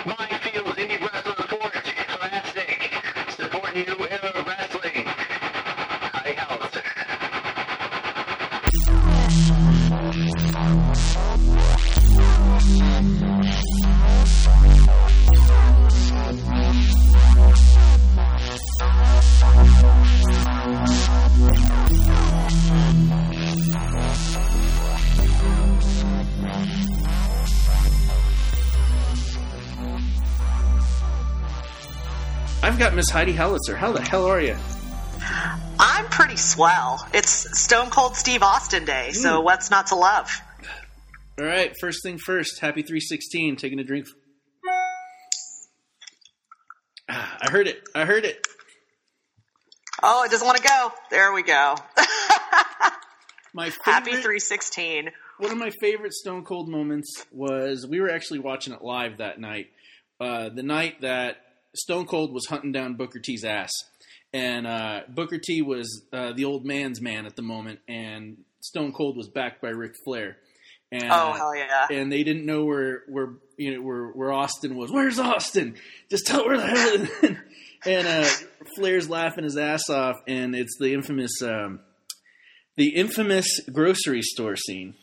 Minefields Indie Wrestling Forge Classic, supporting New Era Wrestling. Heidi Howitzer. I've got Miss Heidi Howitzer. How the hell are you? I'm pretty swell. It's Stone Cold Steve Austin Day, so what's not to love? All right, first thing first. Happy 316. Taking a drink. I heard it. Oh, it doesn't want to go. There we go. Happy 316. One of my favorite Stone Cold moments was we were actually watching it live that night. The night that Stone Cold was hunting down Booker T's ass. And Booker T was the old man's man at the moment, and Stone Cold was backed by Ric Flair. And, oh, hell yeah. And they didn't know where Austin was. Where's Austin? Just tell where the hell it is. And Flair's laughing his ass off, and it's the infamous grocery store scene.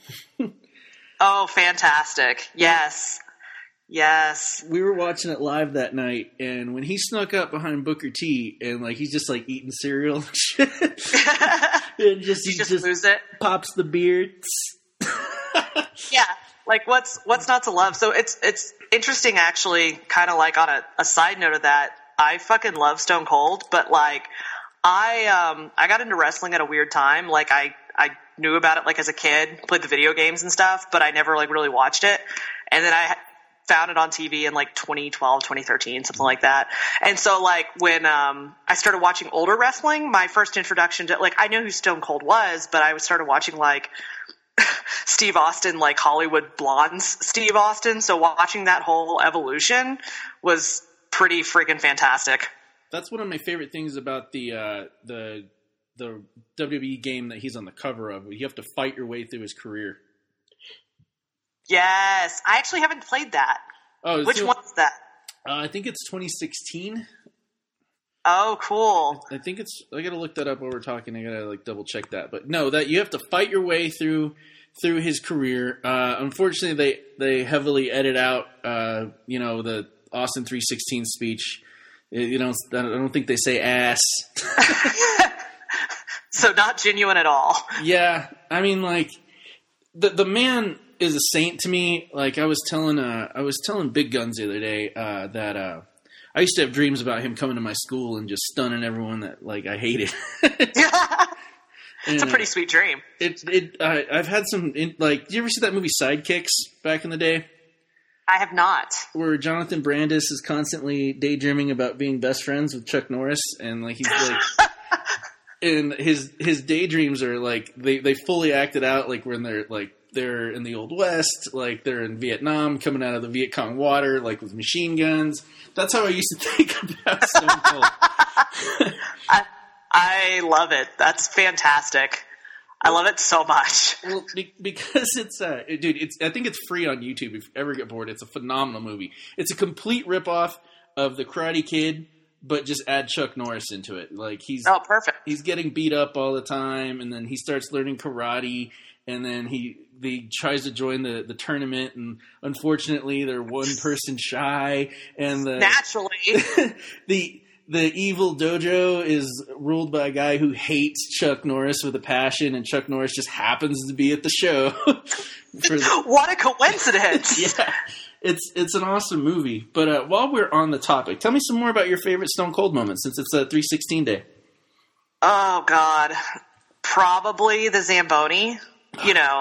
Oh, fantastic. Yes. Yes. We were watching it live that night, and when he snuck up behind Booker T, and like he's just like eating cereal and shit. And he just moves it. Pops the beard. Yeah. Like what's not to love? So it's interesting actually, kinda like on a side note of that, I fucking love Stone Cold, but like I got into wrestling at a weird time. Like I knew about it like as a kid, played the video games and stuff, but I never like really watched it. And then I found it on TV in like 2012, 2013, something like that. And so like when I started watching older wrestling, my first introduction to like I knew who Stone Cold was, but I started watching like Steve Austin, like Hollywood Blondes Steve Austin. So watching that whole evolution was pretty freaking fantastic. That's one of my favorite things about the WWE game that he's on the cover of. You have to fight your way through his career. Yes, I actually haven't played that. Oh, which one is that? I think it's 2016. Oh, cool. I think it's. I gotta look that up while we're talking. I gotta like double check that. But no, that you have to fight your way through his career. Unfortunately, they heavily edit out the Austin 3:16 speech. I don't think they say ass. So not genuine at all. Yeah, I mean, like the man is a saint to me. Like I was telling Big Guns the other day that I used to have dreams about him coming to my school and just stunning everyone that like I hated. It's a pretty sweet dream. I've had some like. Do you ever see that movie Sidekicks back in the day? I have not. Where Jonathan Brandis is constantly daydreaming about being best friends with Chuck Norris, and like he's like. And his daydreams are like they fully acted out, like when they're in the Old West, like they're in Vietnam, coming out of the Viet Cong water, like with machine guns. That's how I used to think about Stone Cold. I love it. That's fantastic. I love it so much. Well, because it's I think it's free on YouTube. If you ever get bored, it's a phenomenal movie. It's a complete ripoff of The Karate Kid, but just add Chuck Norris into it. Like he's perfect. He's getting beat up all the time, and then he starts learning karate, and then he tries to join the tournament, and unfortunately they're one person shy, and naturally the evil dojo is ruled by a guy who hates Chuck Norris with a passion, and Chuck Norris just happens to be at the show. What a coincidence. Yeah. It's an awesome movie. But while we're on the topic, tell me some more about your favorite Stone Cold moment, since it's a 3:16 day. Oh, God. Probably the Zamboni,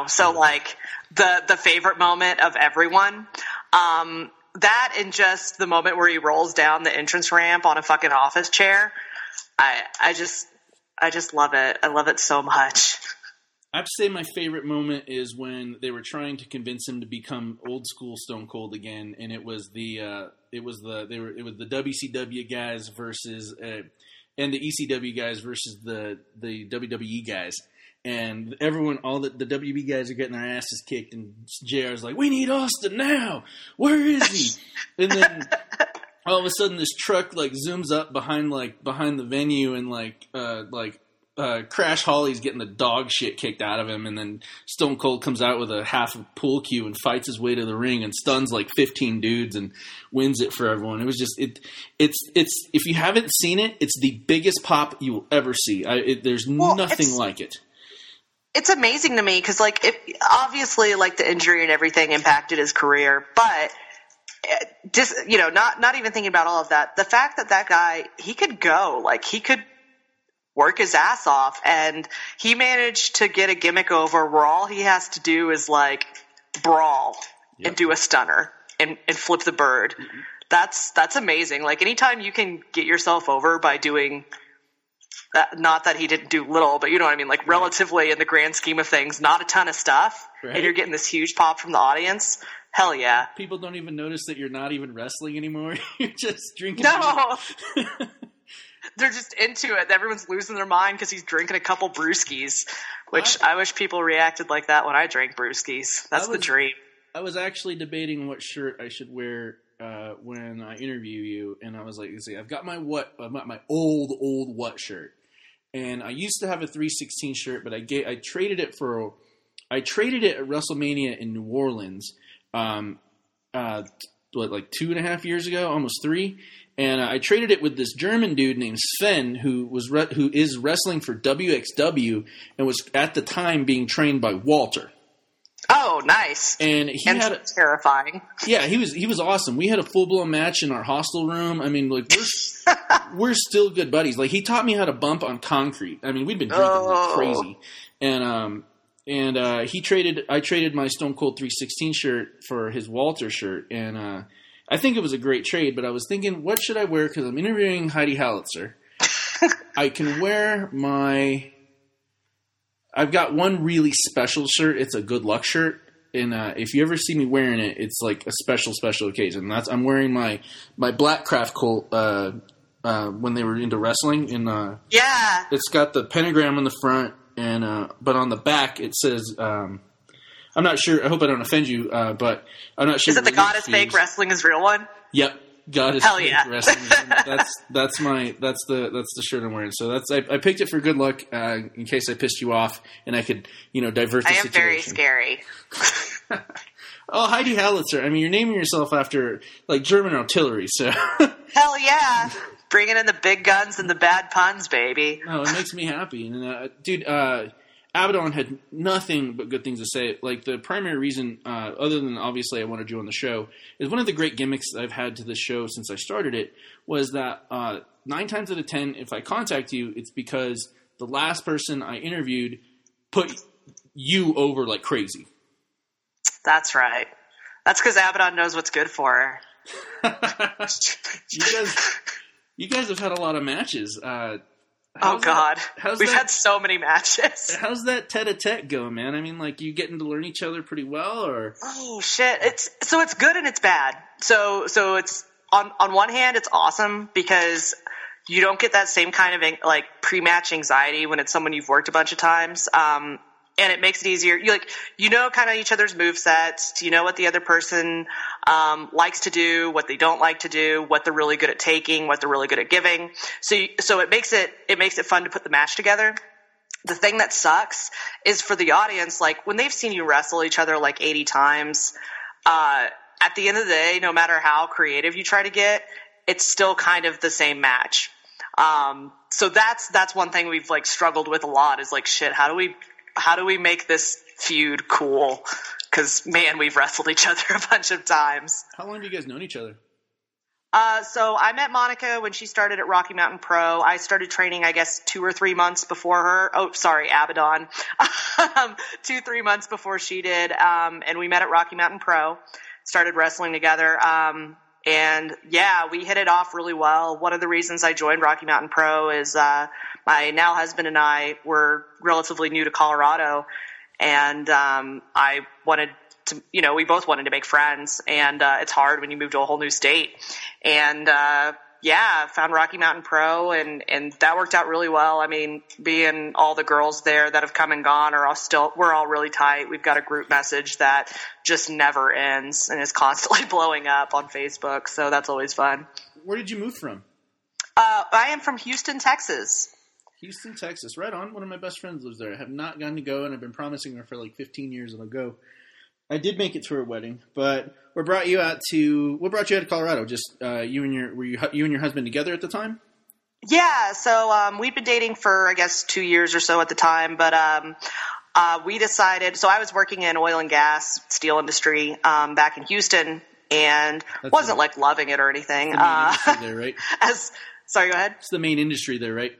so like the favorite moment of everyone. That and just the moment where he rolls down the entrance ramp on a fucking office chair. I just love it. I love it so much. I'd say my favorite moment is when they were trying to convince him to become old school Stone Cold again, and it was the WCW guys versus and the ECW guys versus the WWE guys, And everyone, all the WB guys are getting their asses kicked, and JR's like, we need Austin now! Where is he? And then all of a sudden this truck, like, zooms up behind the venue, and, Crash Holly's getting the dog shit kicked out of him, and then Stone Cold comes out with a half pool cue and fights his way to the ring and stuns like 15 dudes and wins it for everyone. It was just it's if you haven't seen it, it's the biggest pop you will ever see. There's nothing like it. It's amazing to me because obviously the injury and everything impacted his career, but just not even thinking about all of that, the fact that guy he could work his ass off, and he managed to get a gimmick over where all he has to do is brawl and do a stunner and flip the bird. Mm-hmm. That's amazing. Anytime you can get yourself over by doing that, not that he didn't do little, but you know what I mean? Right. Relatively in the grand scheme of things, not a ton of stuff, right. And you're getting this huge pop from the audience. Hell yeah. People don't even notice that you're not even wrestling anymore. You're just drinking. No. They're just into it. Everyone's losing their mind because he's drinking a couple brewskis, which I wish people reacted like that when I drank brewskis. That's the dream. I was actually debating what shirt I should wear when I interview you, and I was like, see, I've got my old what shirt, and I used to have a 316 shirt, but I traded it at WrestleMania in New Orleans, 2.5 years ago, almost 3. And I traded it with this German dude named Sven, who is wrestling for WXW and was at the time being trained by Walter. Oh, nice! And he had terrifying. Yeah, he was awesome. We had a full blown match in our hostel room. I mean, we're still good buddies. He taught me how to bump on concrete. I mean, we'd been drinking like crazy, and I traded my Stone Cold 316 shirt for his Walter shirt, and. I think it was a great trade, but I was thinking, what should I wear? Because I'm interviewing Heidi Howitzer. I can wear I've got one really special shirt. It's a good luck shirt. And if you ever see me wearing it, it's like a special, special occasion. I'm wearing my black craft coat when they were into wrestling. And, yeah. It's got the pentagram on the front, and but on the back it says – I'm not sure. I hope I don't offend you, but I'm not sure. Is it the God is fake, wrestling is real one? Yep, God is fake, wrestling is real. That's the shirt I'm wearing. So I picked it for good luck in case I pissed you off and I could divert the situation. I am very scary. Oh, Heidi Howitzer. I mean, you're naming yourself after German artillery. So hell yeah. Bringing in the big guns and the bad puns, baby. Oh, it makes me happy, and dude. Abaddon had nothing but good things to say. The primary reason, other than obviously I wanted you on the show, is one of the great gimmicks I've had to this show since I started it was that 9 times out of 10, if I contact you, it's because the last person I interviewed put you over like crazy. That's right. That's because Abaddon knows what's good for her. You guys have had a lot of matches. We've had so many matches. How's that tête-à-tête go, man? I mean, you getting to learn each other pretty well, or? Oh shit! It's good and it's bad. So it's on one hand, it's awesome because you don't get that same kind of pre-match anxiety when it's someone you've worked a bunch of times, and it makes it easier. You kind of each other's movesets. You know what the other person likes to do, what they don't like to do, what they're really good at taking, what they're really good at giving. So it makes it fun to put the match together. The thing that sucks is for the audience, when they've seen you wrestle each other 80 times, at the end of the day, no matter how creative you try to get, it's still kind of the same match. So that's one thing we've struggled with a lot is shit, how do we make this feud cool? Because, man, we've wrestled each other a bunch of times. How long have you guys known each other? So I met Monica when she started at Rocky Mountain Pro. I started training, I guess, 2 or 3 months before her. Oh, sorry, Abaddon. 2, 3 months before she did. And we met at Rocky Mountain Pro, started wrestling together. And, yeah, we hit it off really well. One of the reasons I joined Rocky Mountain Pro is my now husband and I were relatively new to Colorado. And I wanted to, we both wanted to make friends, and it's hard when you move to a whole new state. And yeah, found Rocky Mountain Pro, and that worked out really well. I mean, being all the girls there that have come and gone are all still, we're all really tight. We've got a group message that just never ends and is constantly blowing up on Facebook. So that's always fun. Where did you move from? I am from Houston, Texas. Houston, Texas. Right on. One of my best friends lives there. I have not gotten to go, and I've been promising her for like 15 years and I'll go. I did make it to her wedding, but what brought you out to Colorado? Just you and your husband together at the time? Yeah, so we'd been dating for I guess 2 years or so at the time, but we decided. So I was working in oil and gas, steel industry back in Houston, and wasn't loving it or anything. The main industry there, right? Sorry, go ahead. It's the main industry there, right?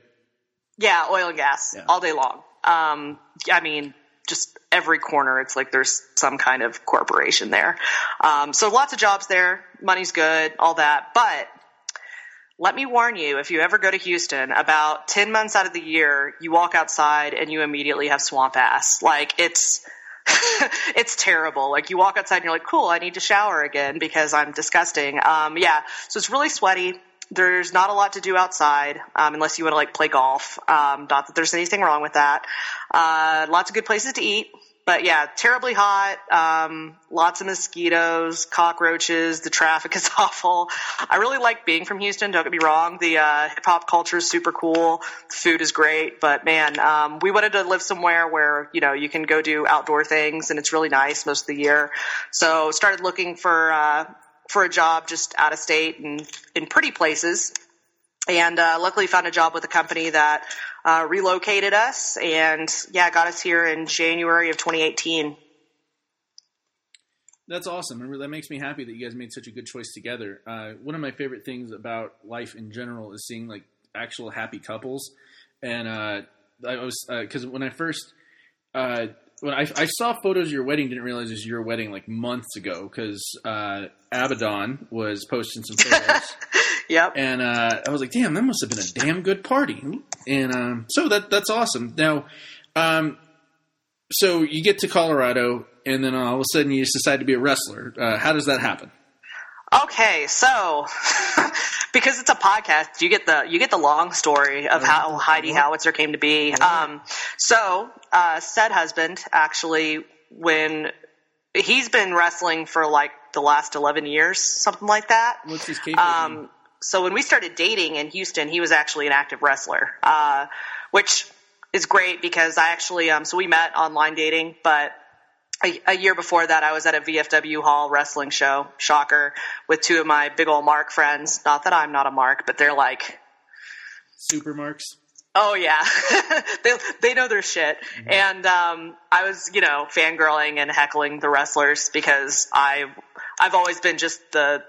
Yeah, oil and gas all day long. I mean, just every corner, it's like there's some kind of corporation there. So lots of jobs there. Money's good, all that. But let me warn you, if you ever go to Houston, about 10 months out of the year, you walk outside and you immediately have swamp ass. Like, it's it's terrible. Like, you walk outside and you're like, cool, I need to shower again because I'm disgusting. So it's really sweaty. There's not a lot to do outside, unless you want to play golf. Not that there's anything wrong with that. Lots of good places to eat, but yeah, terribly hot. Lots of mosquitoes, cockroaches. The traffic is awful. I really like being from Houston. Don't get me wrong. The hip hop culture is super cool. The food is great, but man, we wanted to live somewhere where you can go do outdoor things, and it's really nice most of the year. So started looking for a job just out of state and in pretty places. And luckily found a job with a company that relocated us and got us here in January of 2018. That's awesome. That makes me happy that you guys made such a good choice together. One of my favorite things about life in general is seeing actual happy couples. And I saw photos of your wedding, didn't realize it was your wedding months ago because Abaddon was posting some photos. Yep. And I was like, damn, that must have been a damn good party. And so that's awesome. Now, so you get to Colorado and then all of a sudden you just decide to be a wrestler. How does that happen? Okay, so because it's a podcast, you get the long story of how Heidi Howitzer came to be. Said husband, actually, when he's been wrestling for the last 11 years, something like that. What's his case? So when we started dating in Houston, he was actually an active wrestler, which is great because I actually so we met online dating, but a year before that, I was at a VFW Hall wrestling show, shocker, with two of my big old Mark friends. Not that I'm not a Mark, but they're super Marks. Oh, yeah. They know their shit. Mm-hmm. And I was, fangirling and heckling the wrestlers because I've always been just the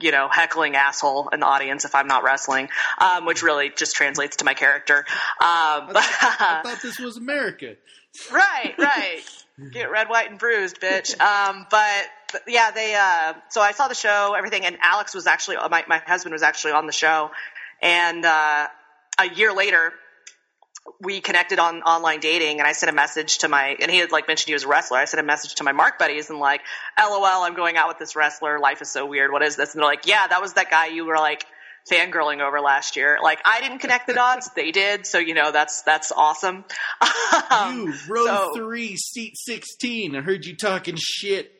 heckling asshole in the audience if I'm not wrestling, which really just translates to my character. I thought this was America. Right. Get red, white, and bruised, bitch. But yeah, they, so I saw the show, everything, and Alex was actually, my husband was actually on the show. And a year later, we connected on online dating, and I sent a message to and he had mentioned he was a wrestler. I sent a message to my Mark buddies and LOL, I'm going out with this wrestler. Life is so weird. What is this? And they're like, yeah, that was that guy you were fangirling over last year. I didn't connect the dots. They did. So, that's awesome. You, row 3, seat 16. I heard you talking shit.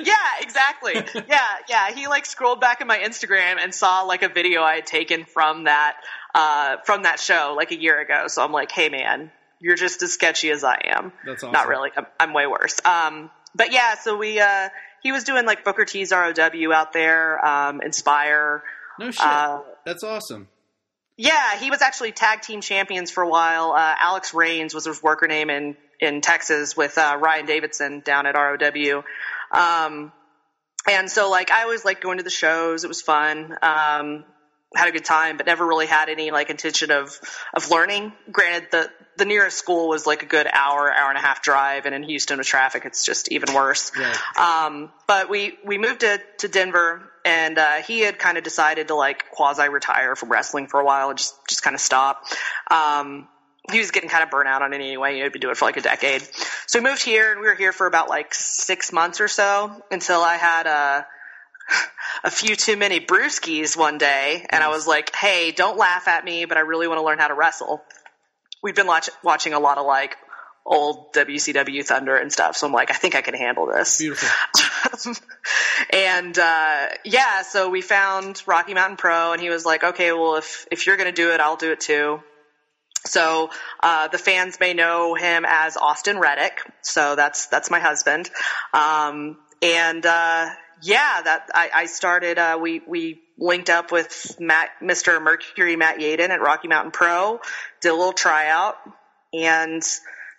Yeah, exactly. Yeah. He scrolled back in my Instagram and saw a video I had taken from that show a year ago. So I'm like, hey man, you're just as sketchy as I am. That's awesome. Not really. I'm way worse. But yeah, so we, he was doing Booker T's ROW out there, Inspire. No shit. That's awesome. Yeah, he was actually tag team champions for a while. Alex Reigns was his worker name in Texas with Ryan Davidson down at ROW. And so I always liked going to the shows. It was fun. Had a good time, but never really had any intention of learning. Granted, the nearest school was a good hour and a half drive, and in Houston with traffic, it's just even worse. Right. But we moved to Denver, and he had kind of decided to quasi retire from wrestling for a while and just kind of stop. He was getting kind of burnt out on it anyway. He'd been doing it for a decade. So we moved here, and we were here for about 6 months or so until I had a few too many brewskis one day, and I was like, hey, don't laugh at me, but I really want to learn how to wrestle. We've been watching a lot of, like, old WCW Thunder and stuff, so I'm like, I think I can handle this. Beautiful. And, yeah, so we found Rocky Mountain Pro, and he was like, okay, well, if you're going to do it, I'll do it too. So the fans may know him as Austin Reddick, so that's my husband. Yeah, I started. We linked up with Mr. Mercury Matt Yadin at Rocky Mountain Pro, did a little tryout, and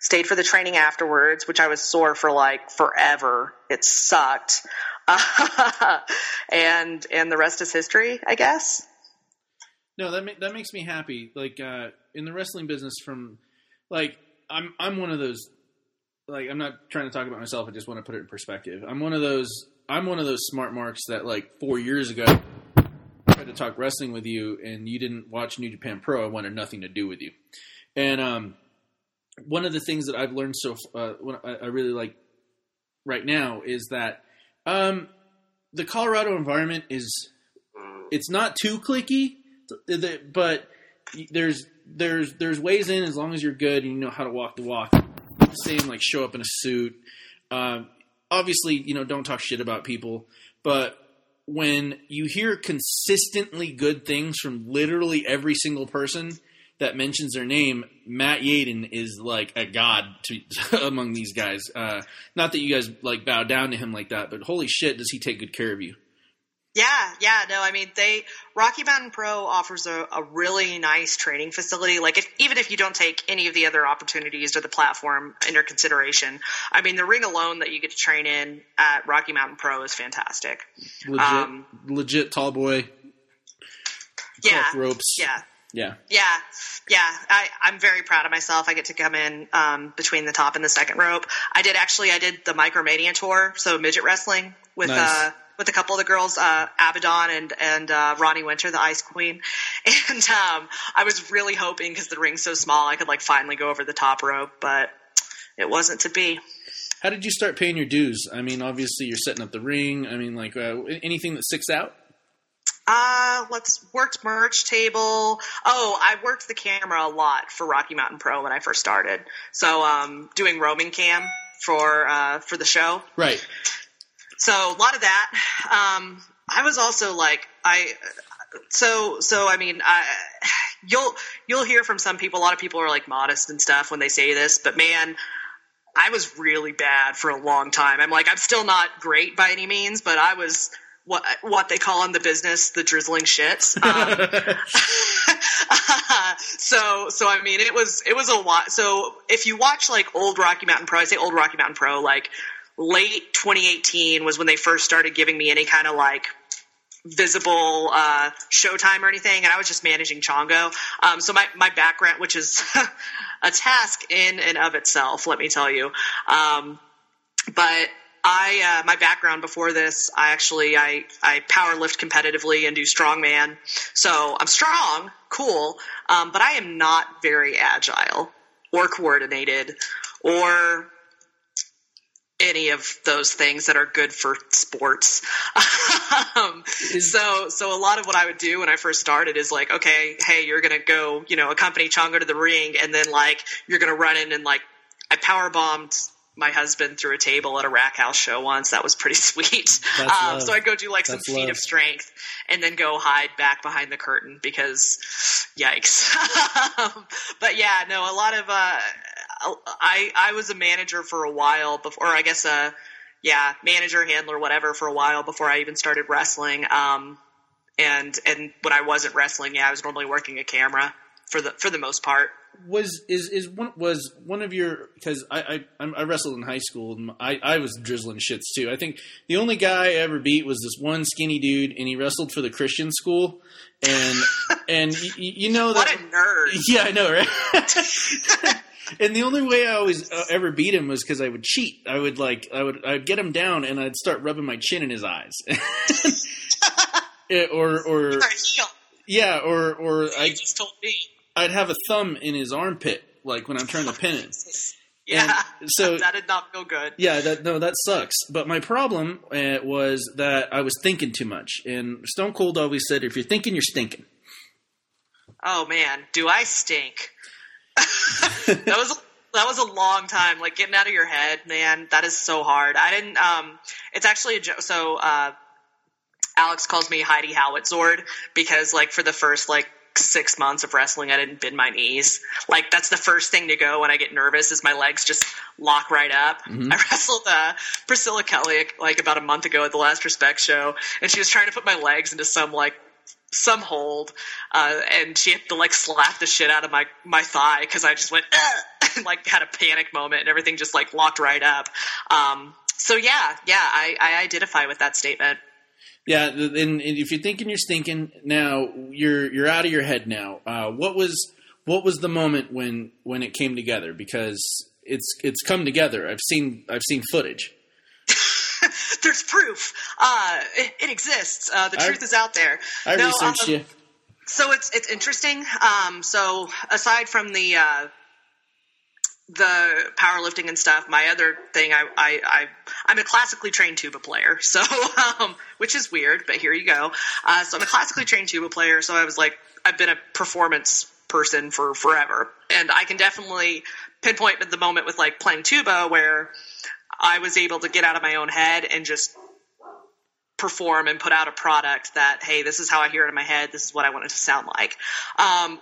stayed for the training afterwards, which I was sore for like forever. It sucked, and the rest is history, I guess. No, that makes me happy. Like in the wrestling business, from like I'm one of those. Like I'm not trying to talk about myself. I just want to put it in perspective. I'm one of those smart marks that like 4 years ago I tried to talk wrestling with you and you didn't watch New Japan Pro. I wanted nothing to do with you. And one of the things that I've learned I really like right now is that the Colorado environment it's not too cliquey, but there's ways in as long as you're good and you know how to walk the walk. Same like show up in a suit. Obviously, you know, don't talk shit about people, but when you hear consistently good things from literally every single person that mentions their name, Matt Yadin is like a god among these guys. Not that you guys like bow down to him like that, but holy shit, does he take good care of you? Yeah, no, I mean, Rocky Mountain Pro offers a really nice training facility. Like, even if you don't take any of the other opportunities or the platform under consideration, I mean, the ring alone that you get to train in at Rocky Mountain Pro is fantastic. Legit tall boy. Yeah. Ropes. Yeah. I'm very proud of myself. I get to come in between the top and the second rope. I did the Micromania tour, so midget wrestling with nice. With a couple of the girls, Abaddon and Ronnie Winter, the Ice Queen. And I was really hoping, because the ring's so small, I could like finally go over the top rope, but it wasn't to be. How did you start paying your dues? I mean, obviously you're setting up the ring. I mean, like anything that sticks out? Worked merch table. Oh, I worked the camera a lot for Rocky Mountain Pro when I first started. So doing roaming cam for the show. Right. So a lot of that. I was also like, you'll hear from some people. A lot of people are like modest and stuff when they say this, but man, I was really bad for a long time. I'm like, I'm still not great by any means, but I was what they call in the business, the drizzling shits. So I mean, it was a lot. So if you watch like old Rocky Mountain Pro, I say old Rocky Mountain Pro, like, late 2018 was when they first started giving me any kind of like visible showtime or anything, and I was just managing Chongo. So my background, which is a task in and of itself, let me tell you. But I my background before this, I power lift competitively and do strongman. So I'm strong, cool, but I am not very agile or coordinated or any of those things that are good for sports. So a lot of what I would do when I first started is like, okay, hey, you're going to go, you know, accompany Chongo to the ring. And then like, you're going to run in and like, I power bombed my husband through a table at a Rack House show once. That was pretty sweet. So I'd go do like some feet of strength and then go hide back behind the curtain because yikes. But yeah, no, a lot of, I was a manager for a while before, or I guess manager, handler, whatever, for a while before I even started wrestling. And when I wasn't wrestling, I was normally working a camera for the most part. Was one of your, because I wrestled in high school and I was drizzling shits too. I think the only guy I ever beat was this one skinny dude, and he wrestled for the Christian school. And you know that. What a nerd. Yeah, I know, right? And the only way I always ever beat him was because I would cheat. I'd get him down and I'd start rubbing my chin in his eyes. Or I'd have a thumb in his armpit, like when I'm trying to pin him. Yeah, so that did not feel good. Yeah, that sucks. But my problem was that I was thinking too much. And Stone Cold always said, if you're thinking, you're stinking. Oh, man, do I stink? That was a long time. Like, getting out of your head, man, that is so hard. I didn't it's actually a joke. So Alex calls me Heidi Howitzer because, like, for the first, like, 6 months of wrestling, I didn't bend my knees. Like, that's the first thing to go when I get nervous is my legs just lock right up. Mm-hmm. I wrestled Priscilla Kelly, like, about a month ago at the last Respect show, and she was trying to put my legs into some, like, some hold, and she had to, like, slap the shit out of my thigh because I just went, and, like, had a panic moment, and everything just, like, locked right up. So, yeah, I identify with that statement. Yeah, and if you're thinking you're stinking, now you're out of your head now. What was the moment when it came together? Because it's come together. I've seen footage. There's proof. It exists. The truth is out there. I researched you. So it's interesting. So aside from the powerlifting and stuff, my other thing, I'm a classically trained tuba player, so which is weird, but here you go. So I'm a classically trained tuba player, so I was like, I've been a performance person for forever, and I can definitely pinpoint the moment with, like, playing tuba where I was able to get out of my own head and just perform and put out a product that, hey, this is how I hear it in my head, this is what I want it to sound like.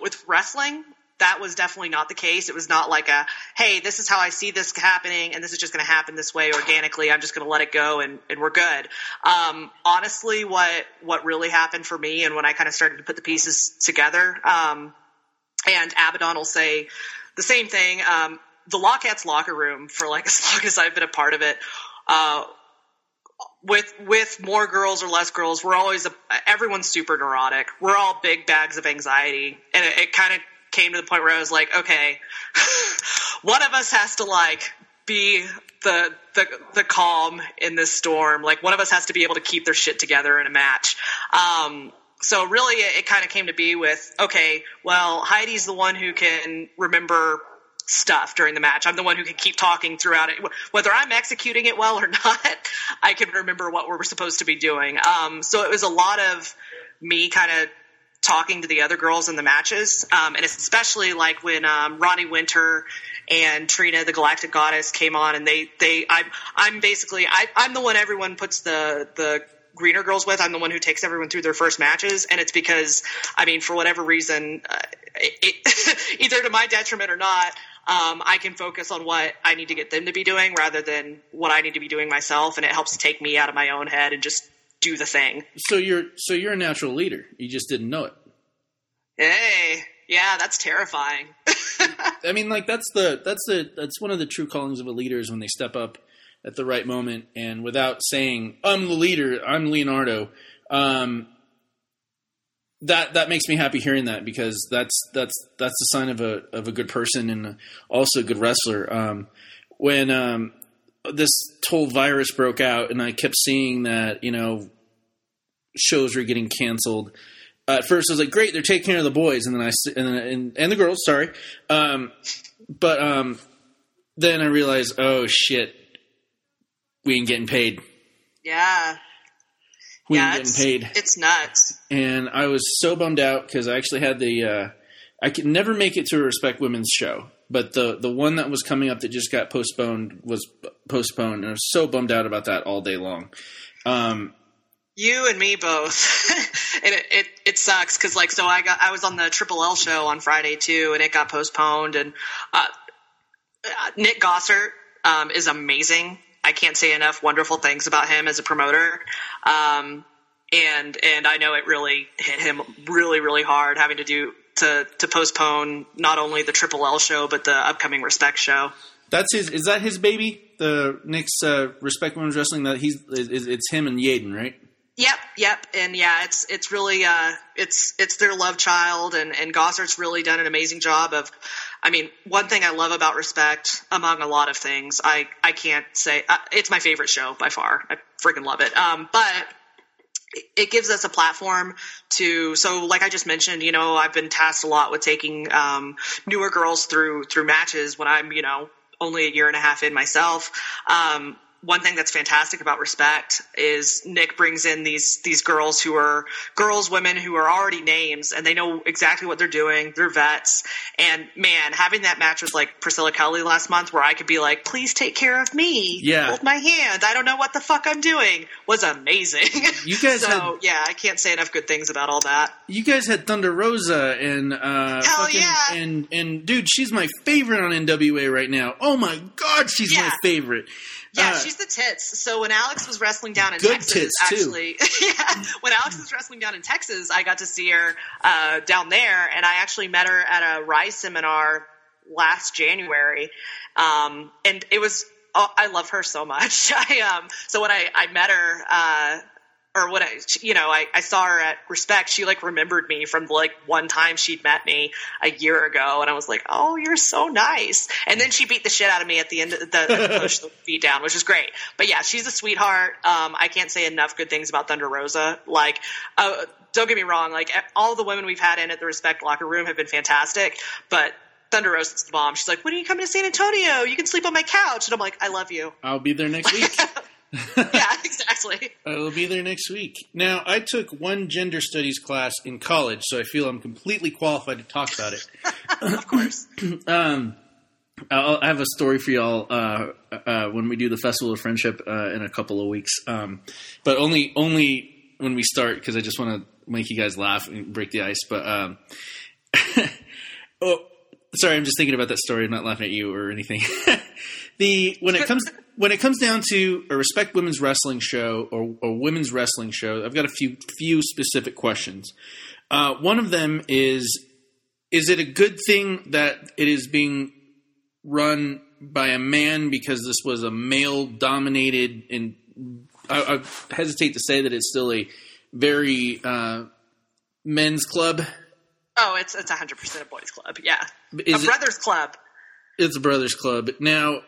With wrestling, that was definitely not the case. It was not like a, hey, this is how I see this happening, and this is just going to happen this way organically. I'm just going to let it go, and we're good. Honestly, what really happened for me, and when I kind of started to put the pieces together, and Abaddon will say the same thing, the Lockettes locker room, for, like, as long as I've been a part of it, with more girls or less girls, we're always everyone's super neurotic. We're all big bags of anxiety, and it kind of came to the point where I was like, okay, one of us has to, like, be the calm in this storm. Like, one of us has to be able to keep their shit together in a match. So really it kind of came to be with, okay, well, Heidi's the one who can remember stuff during the match. I'm the one who can keep talking throughout it. Whether I'm executing it well or not, I can remember what we're supposed to be doing. So it was a lot of me kind of talking to the other girls in the matches, and especially, like, when Ronnie Winter and Trina, the Galactic Goddess, came on, and I'm the one everyone puts the greener girls with. I'm the one who takes everyone through their first matches, and it's because, I mean, for whatever reason, either to my detriment or not, I can focus on what I need to get them to be doing rather than what I need to be doing myself, and it helps take me out of my own head and just do the thing. So you're a natural leader. You just didn't know it. Hey, yeah, that's terrifying. I mean, like, that's one of the true callings of a leader is when they step up at the right moment and without saying, I'm the leader, I'm Leonardo. That makes me happy hearing that, because that's a sign of a good person and also a good wrestler. When this whole virus broke out, and I kept seeing that, you know, shows were getting canceled. At first, I was like, "Great, they're taking care of the boys," and then the girls. Sorry, but then I realized, "Oh shit, we ain't getting paid." Yeah, we ain't getting paid. It's nuts. And I was so bummed out because I actually had I could never make it to a Respect Women's show. But the one that was coming up that just got postponed was postponed, and I was so bummed out about that all day long. You and me both, and it sucks because, like, so I was on the Triple L show on Friday too, and it got postponed. And Nick Gossard is amazing. I can't say enough wonderful things about him as a promoter. And I know it really hit him really, really hard having to do. To postpone not only the Triple L show but the upcoming Respect show. Is that his baby? The Nick's Respect Women's Wrestling. It's him and Yadin, right? Yep, and yeah, it's really it's their love child, and Gossard's really done an amazing job of. I mean, one thing I love about Respect, among a lot of things, I can't say it's my favorite show by far. I freaking love it. But it gives us a platform to, so like I just mentioned, you know, I've been tasked a lot with taking newer girls through matches when I'm, you know, only a year and a half in myself. One thing that's fantastic about Respect is Nick brings in these girls who are women who are already names, and they know exactly what they're doing. They're vets. And man, having that match with like Priscilla Kelly last month where I could be like, please take care of me. Yeah. Hold my hand. I don't know what the fuck I'm doing, was amazing. You guys yeah, I can't say enough good things about all that. You guys had Thunder Rosa and, and dude, she's my favorite on NWA right now. Oh my God. She's my favorite. Yeah, she's the tits. So when Alex was wrestling down in Texas, actually, when Alex was wrestling down in Texas, I got to see her down there, and I actually met her at a RISE seminar last January, and it was I love her so much. So when I met her, or when I saw her at Respect, she like remembered me from like one time she'd met me a year ago, and I was like, oh, you're so nice. And then she beat the shit out of me at the end of the push the feet down, which is great. But yeah, she's a sweetheart. I can't say enough good things about Thunder Rosa. Like, don't get me wrong, like all the women we've had in at the Respect locker room have been fantastic, but Thunder Rosa's the bomb. She's like, when are you coming to San Antonio? You can sleep on my couch. And I'm like, I love you. I'll be there next week. Yeah, exactly. I'll be there next week. Now, I took one gender studies class in college, so I feel I'm completely qualified to talk about it. Of course. I have a story for y'all when we do the Festival of Friendship in a couple of weeks. But only when we start, because I just want to make you guys laugh and break the ice. But oh, sorry, I'm just thinking about that story. I'm not laughing at you or anything. When it comes down to a Respect Women's Wrestling show or a women's wrestling show, I've got a few specific questions. One of them is it a good thing that it is being run by a man because this was a male-dominated – and I hesitate to say that it's still a very men's club. Oh, it's 100% a boys' club, yeah. A brother's club. It's a brother's club. Now,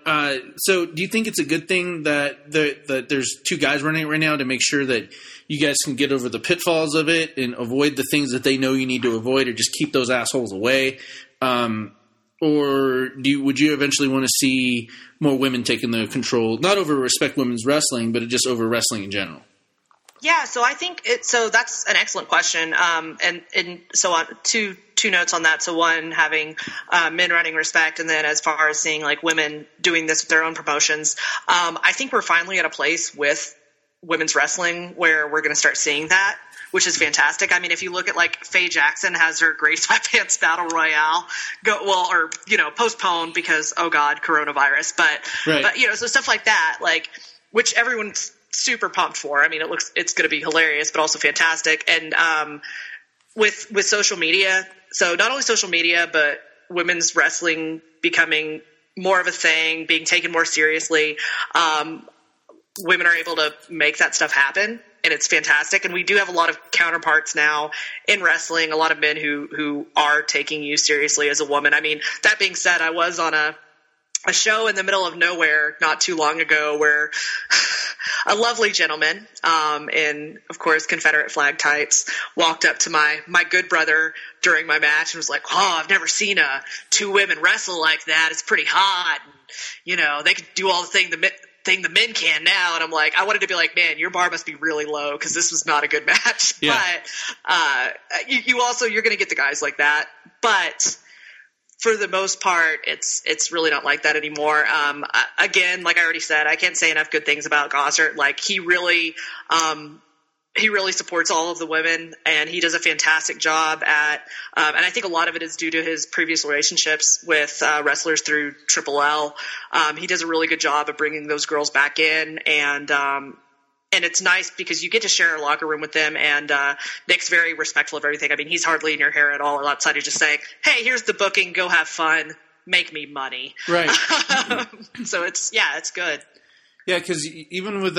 so do you think it's a good thing that there's two guys running it right now to make sure that you guys can get over the pitfalls of it and avoid the things that they know you need to avoid, or just keep those assholes away? Or would you eventually want to see more women taking the control, not over Respect Women's Wrestling, but just over wrestling in general? Yeah, so I think so that's an excellent question. And so on, two notes on that. So one, having men running Respect, and then as far as seeing like women doing this with their own promotions, I think we're finally at a place with women's wrestling where we're going to start seeing that, which is fantastic. I mean, if you look at like Faye Jackson has her Grace My Pants Battle Royale postponed because, oh God, coronavirus. But so stuff like that, like, which everyone's super pumped for. I mean, it's going to be hilarious, but also fantastic. And with social media, so not only social media, but women's wrestling becoming more of a thing, being taken more seriously, women are able to make that stuff happen, and it's fantastic. And we do have a lot of counterparts now in wrestling, a lot of men who are taking you seriously as a woman. I mean, that being said, I was on a show in the middle of nowhere not too long ago where a lovely gentleman in, of course, Confederate flag tights walked up to my good brother during my match and was like, oh, I've never seen two women wrestle like that. It's pretty hot. And, they could do all the thing the men can now. And I'm like, I wanted to be like, man, your bar must be really low because this was not a good match. Yeah. But you're going to get the guys like that. But for the most part, it's really not like that anymore. Again, like I already said, I can't say enough good things about Gossard. Like he really supports all of the women, and he does a fantastic job at. And I think a lot of it is due to his previous relationships with wrestlers through Triple L. He does a really good job of bringing those girls back in, and it's nice because you get to share a locker room with them, and Nick's very respectful of everything. I mean, he's hardly in your hair at all outside of just saying, hey, here's the booking, go have fun, make me money. Right. So it's good. Yeah, because even with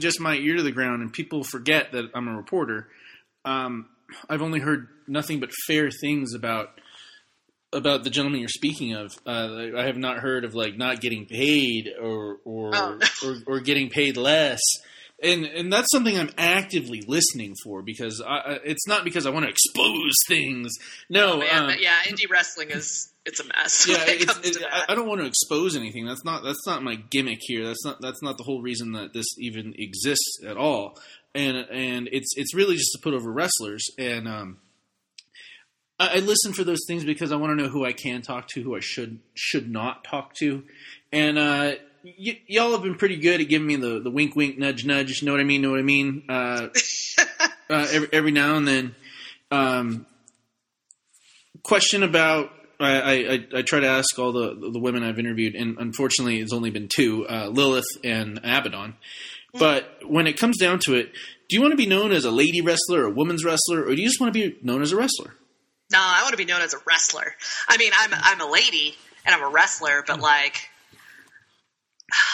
just my ear to the ground, and people forget that I'm a reporter, I've only heard nothing but fair things about the gentleman you're speaking of. I have not heard of like not getting paid or getting paid less. And that's something I'm actively listening for because it's not because I want to expose things. No, indie wrestling is it's a mess. Yeah, I don't want to expose anything. That's not my gimmick here. That's not the whole reason that this even exists at all. And it's really just to put over wrestlers. And I listen for those things because I want to know who I can talk to, who I should not talk to. And y'all have been pretty good at giving me the wink, wink, nudge, nudge. Know what I mean? Every now and then. Question about I try to ask all the women I've interviewed, and unfortunately it's only been two, Lilith and Abaddon. But when it comes down to it, do you want to be known as a lady wrestler or a woman's wrestler, or do you just want to be known as a wrestler? No, I want to be known as a wrestler. I mean, I'm a lady and I'm a wrestler, but like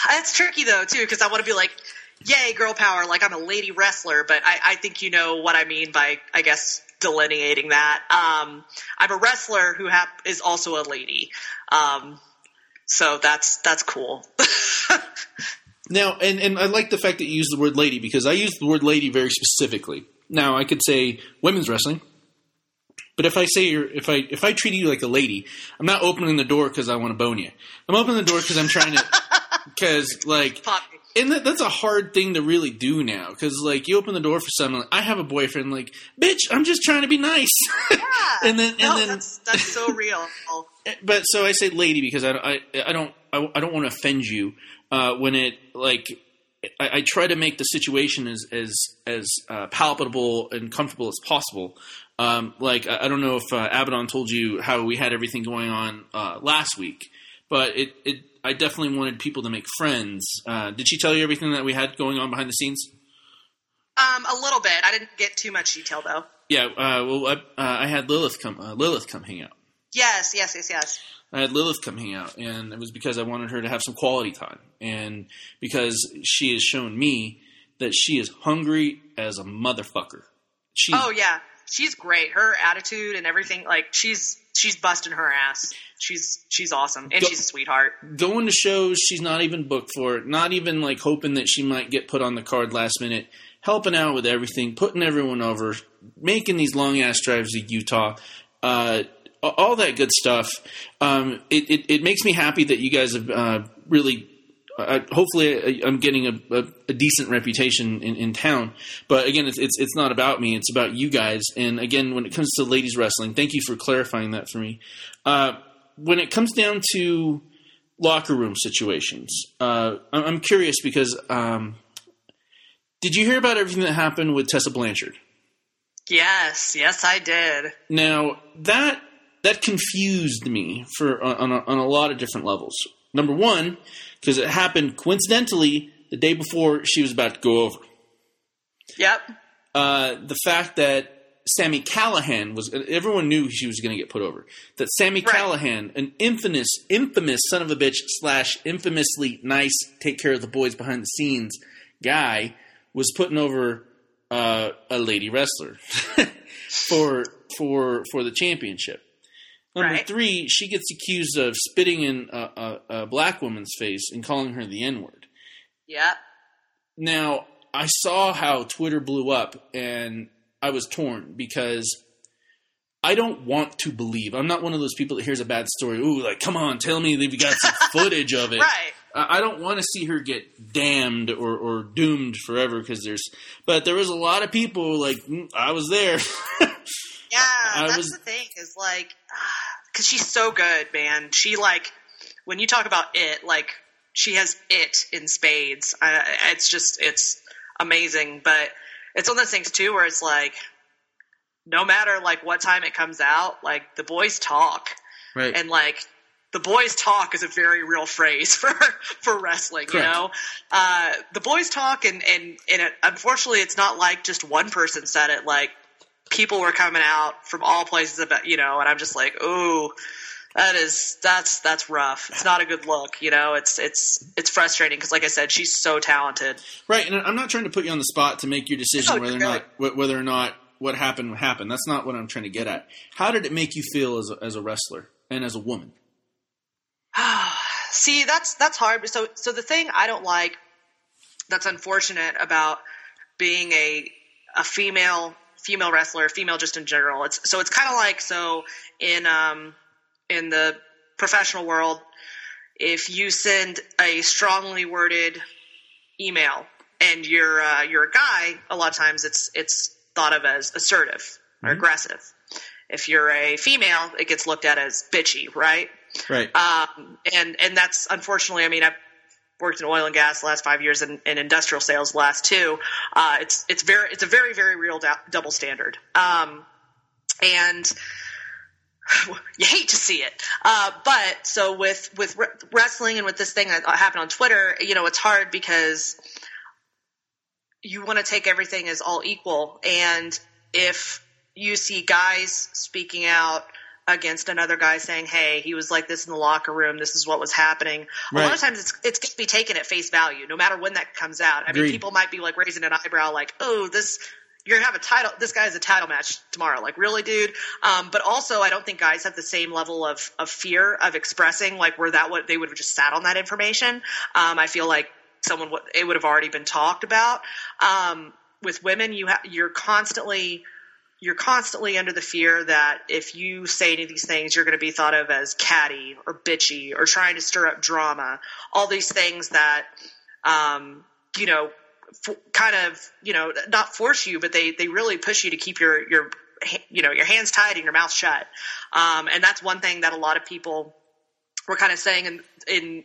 that's tricky though too, because I want to be like, yay, girl power, like I'm a lady wrestler, but I think you know what I mean by, I guess, delineating that. I'm a wrestler who is also a lady. So that's cool. Now, and I like the fact that you use the word lady, because I use the word lady very specifically. Now, I could say women's wrestling, but if I treat you like a lady, I'm not opening the door because I want to bone you. I'm opening the door because I'm trying to – because, like – and that's a hard thing to really do now, because like you open the door for someone. I have a boyfriend, like, bitch, I'm just trying to be nice. Yeah. and then that's so real. But so I say lady because I don't want to offend you when it like I try to make the situation as palpable and comfortable as possible. Like I don't know if Abaddon told you how we had everything going on last week, but I definitely wanted people to make friends. Did she tell you everything that we had going on behind the scenes? A little bit. I didn't get too much detail though. Yeah. Well, I had Lilith come. Lilith come hang out. Yes. I had Lilith come hang out, and it was because I wanted her to have some quality time, and because she has shown me that she is hungry as a motherfucker. Oh yeah, she's great. Her attitude and everything, like she's busting her ass. She's awesome, and she's a sweetheart. Going to shows she's not even booked for, not even like hoping that she might get put on the card last minute, helping out with everything, putting everyone over, making these long-ass drives to Utah, all that good stuff. It makes me happy that you guys have really hopefully I'm getting a decent reputation in town. But again, it's not about me. It's about you guys. And again, when it comes to ladies wrestling, thank you for clarifying that for me. When it comes down to locker room situations, I'm curious because did you hear about everything that happened with Tessa Blanchard? Yes, I did. Now, that confused me on a lot of different levels. Number one, because it happened coincidentally the day before she was about to go over. Yep. The fact that Sami Callihan was – everyone knew she was going to get put over. That Sami Callihan, an infamous son of a bitch / infamously nice, take care of the boys behind the scenes guy, was putting over a lady wrestler for the championship. Number three, she gets accused of spitting in a black woman's face and calling her the N-word. Yeah. Now, I saw how Twitter blew up, and I was torn because I don't want to believe. I'm not one of those people that hears a bad story. Ooh, like, come on, tell me that you got some footage of it. Right. I don't want to see her get damned or doomed forever because but there was a lot of people like, I was there. Yeah, that's the thing is like – because she's so good, man. She like – when you talk about it, like she has it in spades. It's just – it's amazing. But it's one of those things too where it's like no matter like what time it comes out, like the boys talk. Right. And like the boys talk is a very real phrase for wrestling. Correct. You know. The boys talk and it, unfortunately it's not like just one person said it like – people were coming out from all places about, you know, and I'm just like, ooh, that's rough. It's not a good look. You know, it's frustrating. Cause like I said, she's so talented. Right. And I'm not trying to put you on the spot to make your decision whether or not what happened. That's not what I'm trying to get at. How did it make you feel as a wrestler and as a woman? See, that's hard. So the thing I don't like that's unfortunate about being a female wrestler, female just in general. It's kind of like, so in the professional world, if you send a strongly worded email and you're a guy, a lot of times it's thought of as assertive or aggressive. If you're a female, it gets looked at as bitchy, right? Right. And that's unfortunately, I mean, I've worked in oil and gas the last 5 years and industrial sales the last two. It's a very, very real double standard. And you hate to see it. But so with wrestling and with this thing that happened on Twitter, you know, it's hard because you want to take everything as all equal. And if you see guys speaking out against another guy saying, hey, he was like this in the locker room, this is what was happening. Right. A lot of times it's going to be taken at face value, no matter when that comes out. I mean, people might be like raising an eyebrow like, oh, you're going to have a title – this guy's a title match tomorrow. Like, really, dude? But also I don't think guys have the same level of fear of expressing like where that what they would have just sat on that information. I feel like someone it would have already been talked about. With women, you're constantly under the fear that if you say any of these things, you're going to be thought of as catty or bitchy or trying to stir up drama. All these things that, you know, kind of, you know, not force you, but they really push you to keep your hands tied and your mouth shut. And that's one thing that a lot of people were kind of saying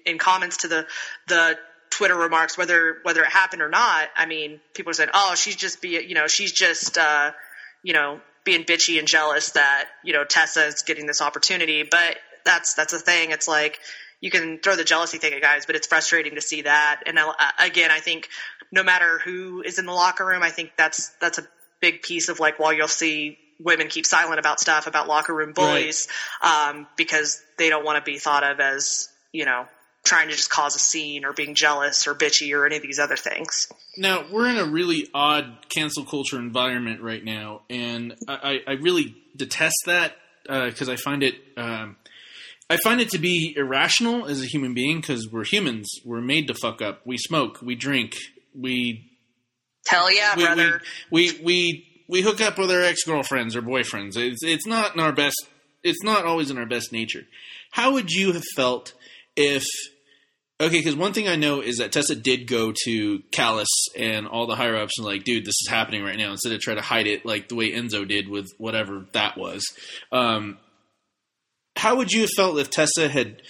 in comments to the Twitter remarks, whether it happened or not. I mean, people are saying, oh, she's just being bitchy and jealous that, you know, Tessa is getting this opportunity. But that's the thing. It's like, you can throw the jealousy thing at guys, but it's frustrating to see that. And again, I think no matter who is in the locker room, I think that's a big piece of like, while you'll see women keep silent about stuff about locker room bullies, right, because they don't want to be thought of as, you know, trying to just cause a scene or being jealous or bitchy or any of these other things. Now, we're in a really odd cancel culture environment right now, and I really detest that because I find it to be irrational as a human being, because we're humans. We're made to fuck up. We smoke. We drink. Hell yeah, brother. We hook up with our ex-girlfriends or boyfriends. It's not always in our best nature. How would you have felt if – okay, because one thing I know is that Tessa did go to Callis and all the higher-ups and like, dude, this is happening right now, instead of try to hide it like the way Enzo did with whatever that was. How would you have felt if Tessa had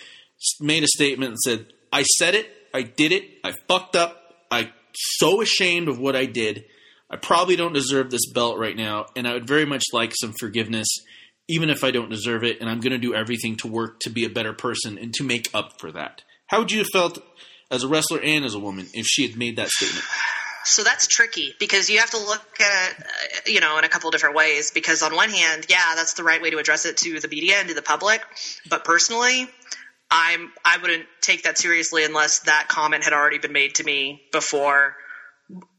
made a statement and said, I said it, I did it, I fucked up, I'm so ashamed of what I did, I probably don't deserve this belt right now, and I would very much like some forgiveness even if I don't deserve it, and I'm going to do everything to work to be a better person and to make up for that. How would you have felt as a wrestler and as a woman if she had made that statement? So that's tricky because you have to look at it, you know, in a couple different ways, because on one hand, yeah, that's the right way to address it to the media and to the public. But personally, I wouldn't take that seriously unless that comment had already been made to me before,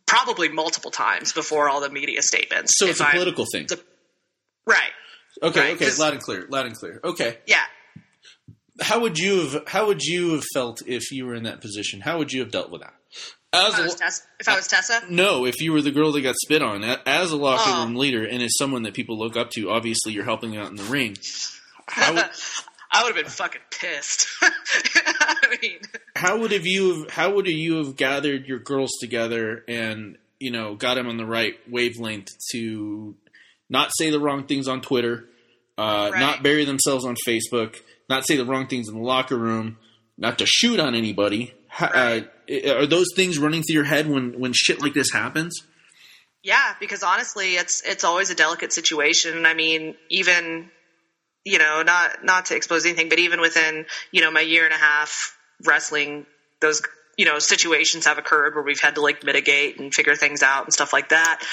probably multiple times before all the media statements. So it's a political thing. Right. Okay. Right, okay. Loud and clear. Okay. Yeah. How would you have felt if you were in that position? How would you have dealt with that? If I was Tessa? No, if you were the girl that got spit on. As a locker room leader and as someone that people look up to, obviously you're helping out in the ring. I would have been fucking pissed. I mean, how would you have gathered your girls together and, you know, got them on the right wavelength to not say the wrong things on Twitter, not bury themselves on Facebook, not say the wrong things in the locker room, not to shoot on anybody? Right. Are those things running through your head when shit like this happens? Yeah, because honestly, it's always a delicate situation. I mean, even, you know, not to expose anything, but even within, you know, my year and a half wrestling, those, you know, situations have occurred where we've had to like mitigate and figure things out and stuff like that.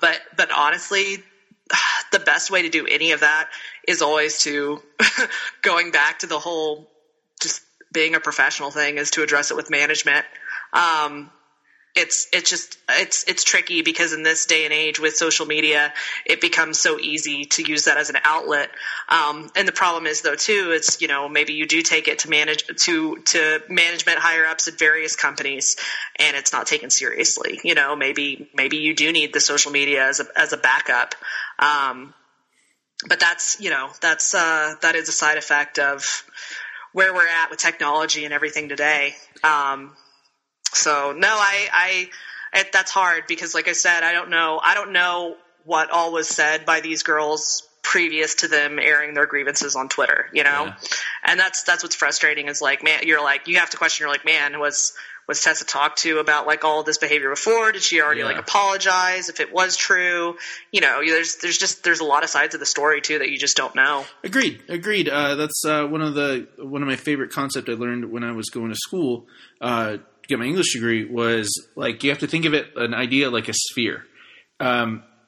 But honestly, the best way to do any of that is always to going back to the whole just being a professional thing, is to address it with management. It's tricky because in this day and age with social media, it becomes so easy to use that as an outlet. And the problem is though too, it's, you know, maybe you do take it to management, higher ups at various companies, and it's not taken seriously. You know, maybe you do need the social media as a backup. But that is a side effect of where we're at with technology and everything today. That's hard because, like I said, I don't know what all was said by these girls previous to them airing their grievances on Twitter, you know? Yeah. And that's what's frustrating is, like, man, you have to question, you're like, man, was Tessa talked to about, like, all of this behavior before? Did she already, like, apologize if it was true? You know, there's a lot of sides of the story too that you just don't know. Agreed. That's one of my favorite concepts I learned when I was going to school to get my English degree was, like, you have to think of an idea like a sphere.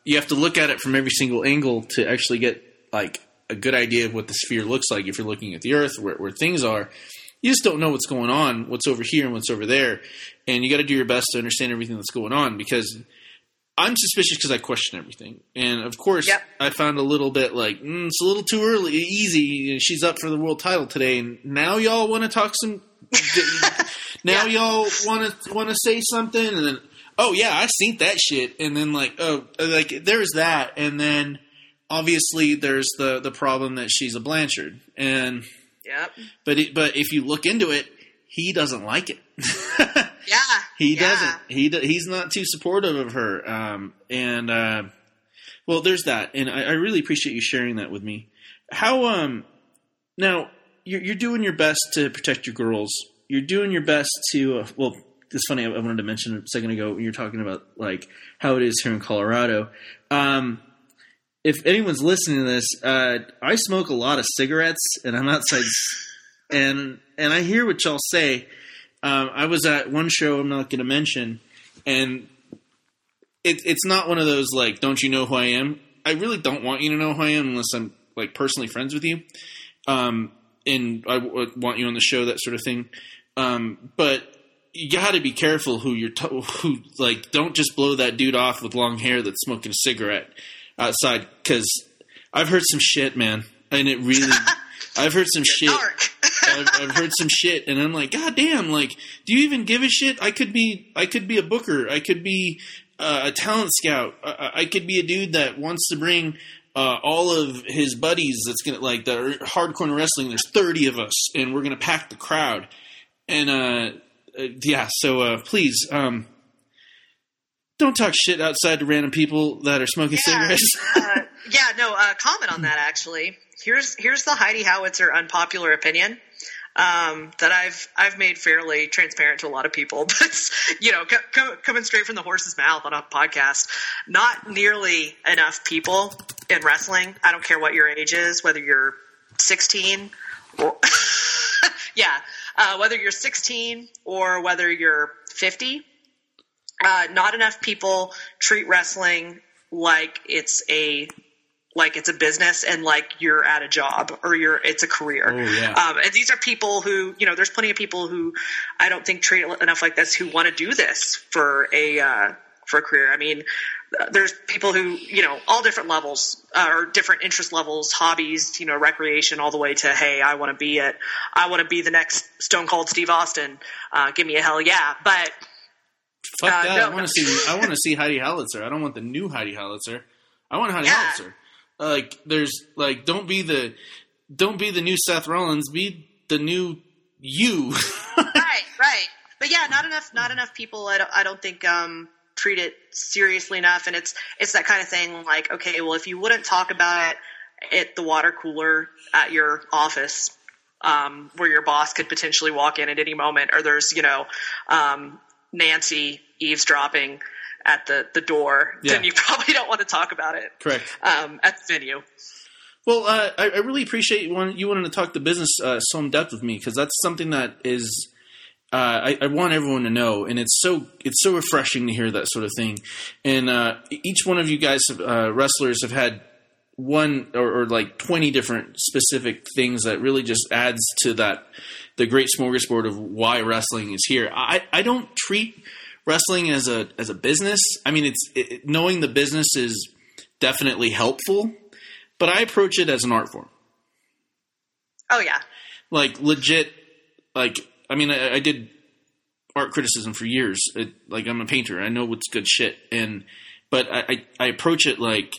You have to look at it from every single angle to actually get, like, a good idea of what the sphere looks like. If you're looking at the earth, where things are, you just don't know what's going on, what's over here and what's over there. And you got to do your best to understand everything that's going on, because I'm suspicious because I question everything. And of course, I found a little bit like, it's a little too early, easy. She's up for the world title today. And now y'all want to talk some, now y'all want to say something. And then, oh yeah, I seen that shit. And then, like, oh, like, there's that. And then obviously there's the problem that she's a Blanchard. And but if you look into it, he doesn't like it. Doesn't. He's not too supportive of her. There's that. And I really appreciate you sharing that with me. How now you're doing your best to protect your girls. You're doing your best to It's funny. I wanted to mention a second ago when you're talking about, like, how it is here in Colorado. If anyone's listening to this, I smoke a lot of cigarettes, and I'm outside, and I hear what y'all say. I was at one show I'm not going to mention, and it's not one of those, like, don't you know who I am? I really don't want you to know who I am unless I'm, like, personally friends with you, and I want you on the show, that sort of thing. But you got to be careful who you're who don't just blow that dude off with long hair that's smoking a cigarette outside, because I've heard some shit, man, and it really I've heard some shit. I've heard some shit, and I'm like, god damn, like, do you even give a shit? I could be a booker, I could be a talent scout, I could be a dude that wants to bring all of his buddies that's gonna, like, the hardcore wrestling. There's 30 of us, and we're gonna pack the crowd, and please, don't talk shit outside to random people that are smoking cigarettes. Comment on that, actually. Here's the Heidi Howitzer unpopular opinion that I've made fairly transparent to a lot of people, but, you know, coming straight from the horse's mouth on a podcast. Not nearly enough people in wrestling. I don't care what your age is, whether you're 16 or whether you're 16 or whether you're 50, not enough people treat wrestling like it's a business and like you're at a job or it's a career. And these are people who, you know, there's plenty of people who I don't think treat it enough like this, who want to do this for a career. I mean, there's people who, you know, all different levels or different interest levels, hobbies, you know, recreation, all the way to, hey, I want to be the next Stone Cold Steve Austin. Give me a hell yeah. But fuck that. No. I want to see Heidi Howitzer. I don't want the new Heidi Howitzer. I want Heidi Howitzer. Like, there's, like, don't be the new Seth Rollins. Be the new you. Right. But yeah, not enough people. I don't think, treat it seriously enough. And it's that kind of thing, like, okay, well, if you wouldn't talk about it at the water cooler at your office, where your boss could potentially walk in at any moment, or there's, you know, Nancy eavesdropping at the door, then you probably don't want to talk about it. Correct. At the venue. Well, I really appreciate you wanting to talk the business so in depth with me, because that's something that is, I want everyone to know, and it's so refreshing to hear that sort of thing. And each one of you guys, wrestlers, have had one or like 20 different specific things that really just adds to that, the great smorgasbord of why wrestling is here. I don't treat wrestling as a business. I mean, knowing the business is definitely helpful, but I approach it as an art form. Oh yeah, like legit, like. I mean, I did art criticism for years. I'm a painter. I know what's good shit. But I approach it like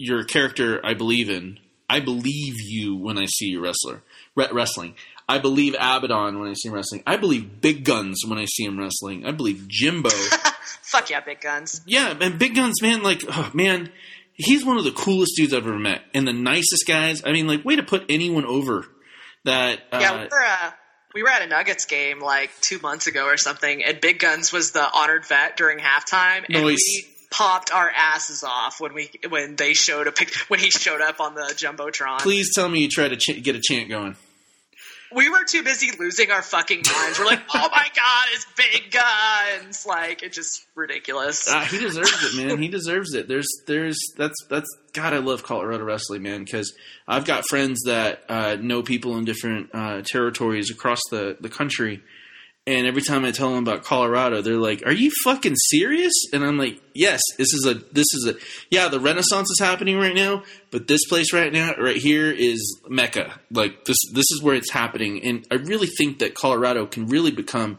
you're a character I believe in. I believe you when I see you wrestling. I believe Abaddon when I see him wrestling. I believe Big Guns when I see him wrestling. I believe Jimbo. Fuck yeah, Big Guns. Yeah, and Big Guns, man, like, oh, man, he's one of the coolest dudes I've ever met. And the nicest guys. I mean, like, way to put anyone over that. Yeah, we were at a Nuggets game like 2 months ago or something, and Big Guns was the honored vet during halftime. And we popped our asses off when he showed up on the Jumbotron. Please tell me you tried to get a chant going. We were too busy losing our fucking minds. We're like, oh my God, it's Big Guns. Like, it's just ridiculous. He deserves it, man. He deserves it. God, I love Colorado wrestling, man. Cause I've got friends that, know people in different, territories across the country. And every time I tell them about Colorado, they're like, are you fucking serious? And I'm like, yes, this is the Renaissance is happening right now, but this place right here is Mecca. Like this is where it's happening. And I really think that Colorado can really become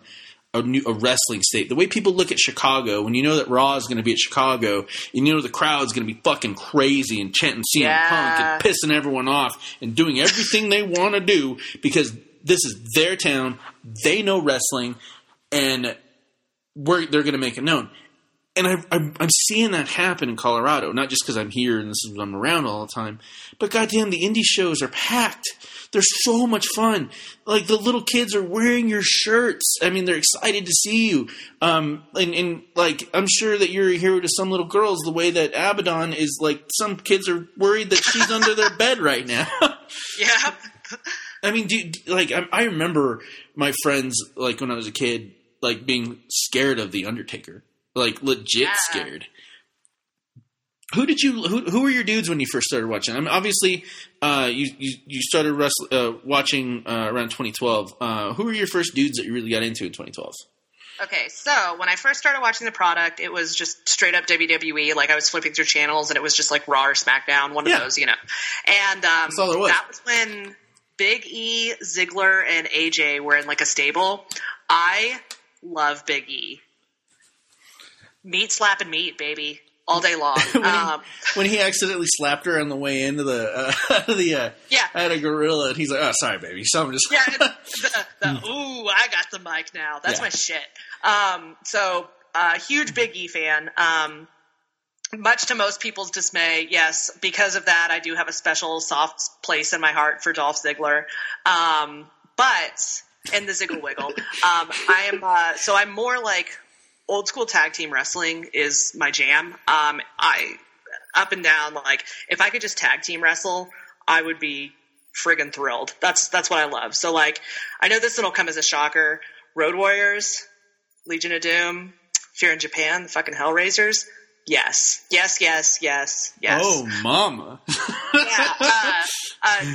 a wrestling state. The way people look at Chicago, when you know that Raw is going to be at Chicago, you know the crowd's going to be fucking crazy and chanting CM Punk and pissing everyone off and doing everything they want to do because this is their town. They know wrestling, and they're going to make it known. And I'm seeing that happen in Colorado, not just because I'm here and this is what I'm around all the time, but goddamn, the indie shows are packed. They're so much fun. Like, the little kids are wearing your shirts. I mean, they're excited to see you. And like, I'm sure that you're a hero to some little girls the way that Abaddon is, like, some kids are worried that she's under their bed right now. Yeah. I mean, I remember my friends, like, when I was a kid, like, being scared of The Undertaker. Like, legit scared. Who were your dudes when you first started watching? I mean, obviously, you started watching around 2012. Who were your first dudes that you really got into in 2012? Okay, so when I first started watching the product, it was just straight up WWE. Like, I was flipping through channels, and it was just, like, Raw or SmackDown, one of those, you know. And that's all there was. That was when Big E, Ziggler, and AJ were in, like, a stable. I love Big E. Meat slapping meat, baby, all day long. When he accidentally slapped her on the way into at a gorilla, and he's like, "Oh, sorry, baby." So I'm just ooh, I got the mic now. That's my shit. Huge Big E fan. Much to most people's dismay, yes, because of that, I do have a special soft place in my heart for Dolph Ziggler. But in the Ziggle Wiggle, I'm more like old school tag team wrestling is my jam. I up and down, like, if I could just tag team wrestle, I would be friggin' thrilled. That's what I love. So, like, I know this one will come as a shocker. Road Warriors, Legion of Doom, Fear in Japan, the fucking Hellraisers. Yes, yes, yes, yes, yes. Oh, mama. Yeah.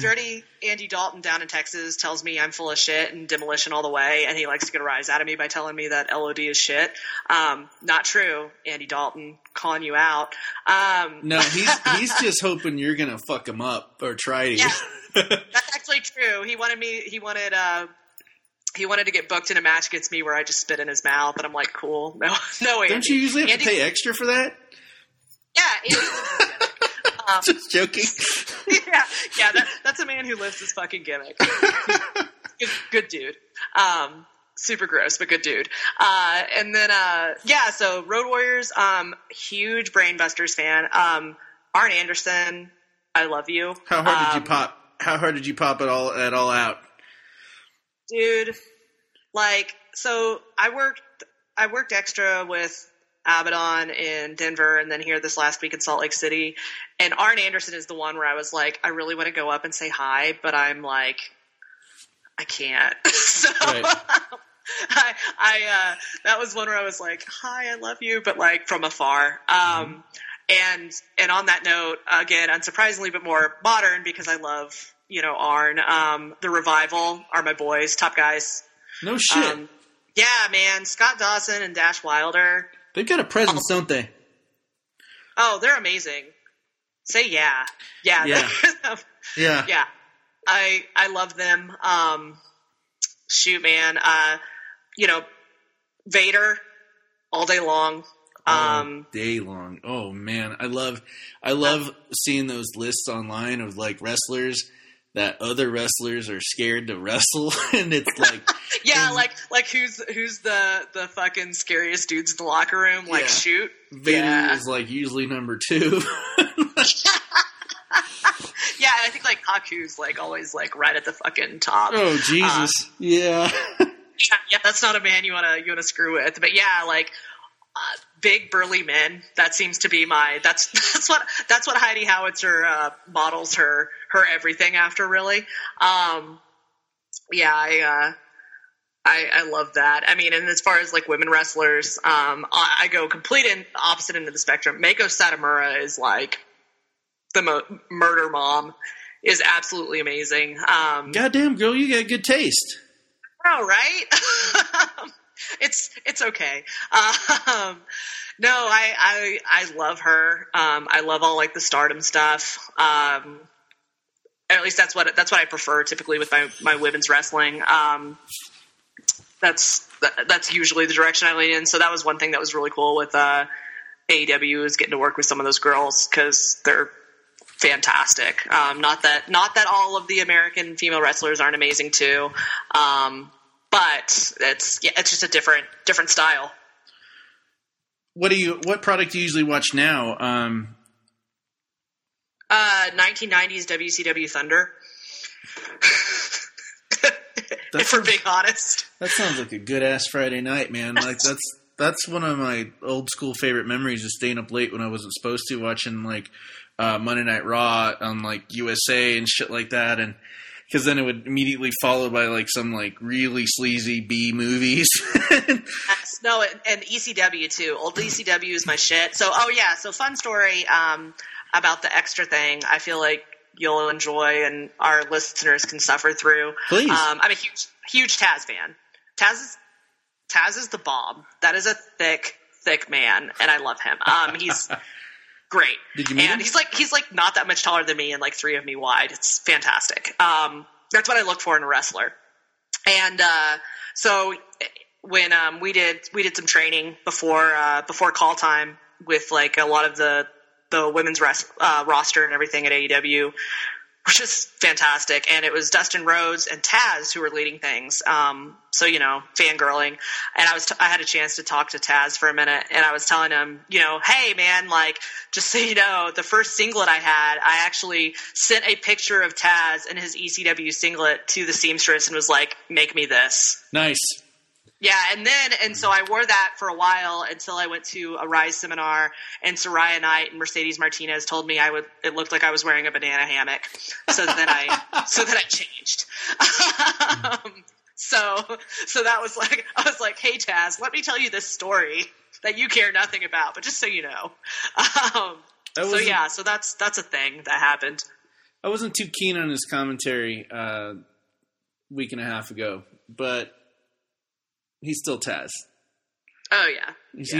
Dirty Andy Dalton down in Texas tells me I'm full of shit and demolition all the way, and he likes to get a rise out of me by telling me that LOD is shit. Not true, Andy Dalton, calling you out. No, he's just hoping you're going to fuck him up or try to. Yeah, that's actually true. He wanted to get booked in a match against me where I just spit in his mouth, and I'm like, cool. No, Andy. Don't you usually have to pay extra for that? Yeah. Andy, just joking. Yeah, that's a man who lives his fucking gimmick. Good dude. Super gross, but good dude. So Road Warriors, huge Brainbusters fan. Arn Anderson, I love you. How hard did you pop it all out? Dude, like, so I worked extra with Abaddon in Denver and then here this last week in Salt Lake City. And Arn Anderson is the one where I was like, I really want to go up and say hi, but I'm like, I can't. So right. I that was one where I was like, hi, I love you, but like from afar. And on that note, again, unsurprisingly, but more modern because I love, you know, Arn, The Revival are my boys, top guys. No shit. Yeah, man. Scott Dawson and Dash Wilder. They've got a presence, don't they? Oh, they're amazing. Say yeah. Yeah. Yeah. Yeah. I love them. Shoot, man. Vader all day long. Day long. Oh man, I love seeing those lists online of like wrestlers that other wrestlers are scared to wrestle, and it's like yeah, like who's the fucking scariest dudes in the locker room? Like yeah. Shoot, Vader is like usually number two. Yeah, and I think like Haku's like always like right at the fucking top. Oh Jesus, yeah, yeah. That's not a man you wanna screw with. But yeah, like big burly men. That seems to be my. That's what Heidi Howitzer models her everything after. Really, yeah. I love that. I mean, and as far as like women wrestlers, I go complete opposite end of the spectrum. Meiko Satomura is like. The Murder Mom is absolutely amazing. Goddamn girl, you got good taste. I know, right? It's okay. No, I love her. I love all like the Stardom stuff. At least that's what I prefer typically with my women's wrestling. That's usually the direction I lean in. So that was one thing that was really cool with AEW is getting to work with some of those girls because they're fantastic. Not that all of the American female wrestlers aren't amazing too, but it's just a different style. What product do you usually watch now? 1990s WCW Thunder. If we're being honest, that sounds like a good ass Friday night, man. Like that's one of my old school favorite memories is staying up late when I wasn't supposed to watching like. Monday Night Raw on like USA and shit like that, and because then it would immediately follow by like some like really sleazy B movies. Yes, no, and ECW too. Old ECW is my shit. So so fun story about the extra thing. I feel like you'll enjoy, and our listeners can suffer through. Please, I'm a huge Taz fan. Taz is the bomb. That is a thick man, and I love him. He's. Great. Did you meet him? He's like not that much taller than me and like three of me wide. It's fantastic. That's what I look for in a wrestler. And so when we did some training before call time with like a lot of the women's roster and everything at AEW, which is fantastic. And it was Dustin Rhodes and Taz who were leading things. So, you know, fangirling. And I had a chance to talk to Taz for a minute, and I was telling him, you know, hey man, like, just so you know, the first singlet I had, I actually sent a picture of Taz in his ECW singlet to the seamstress and was like, make me this. Nice. Yeah, and so I wore that for a while until I went to a RISE seminar, and Soraya Knight and Mercedes Martinez told me it looked like I was wearing a banana hammock. So then I changed. So that was like I was like, hey Taz, let me tell you this story that you care nothing about, but just so you know. So that's a thing that happened. I wasn't too keen on his commentary week and a half ago, but. He's still Taz. Oh yeah.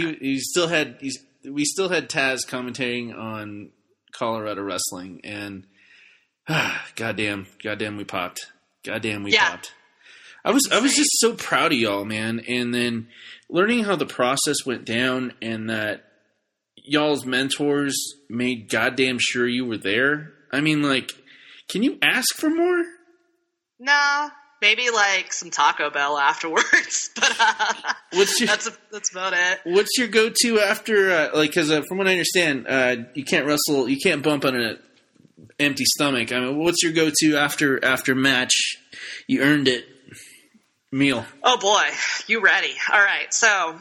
We still had Taz commentating on Colorado wrestling, and goddamn we popped. Popped. I was just so proud of y'all, man. And then learning how the process went down, and that y'all's mentors made goddamn sure you were there. I mean, like, can you ask for more? No. Maybe like some Taco Bell afterwards, but that's about it. What's your go-to after? Because from what I understand, you can't bump on an empty stomach. I mean, what's your go-to after match? You earned it. Meal. Oh boy, you ready? All right, so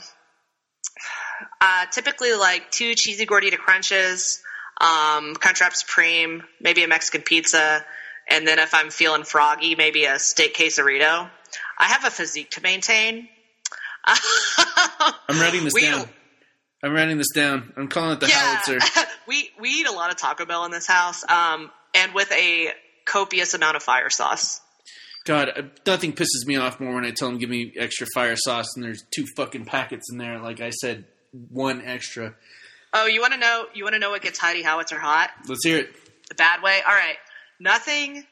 typically like 2 cheesy gordita crunches, Crunchwrap Supreme, maybe a Mexican pizza. And then if I'm feeling froggy, maybe a steak quesarito. I have a physique to maintain. I'm writing this down. I'm calling it the Howitzer. We eat a lot of Taco Bell in this house, and with a copious amount of fire sauce. God, nothing pisses me off more when I tell them give me extra fire sauce, and there's 2 fucking packets in there. Like I said, 1 extra. Oh, you want to know? You want to know what gets Heidi Howitzer hot? Let's hear it. The bad way. All right. Nothing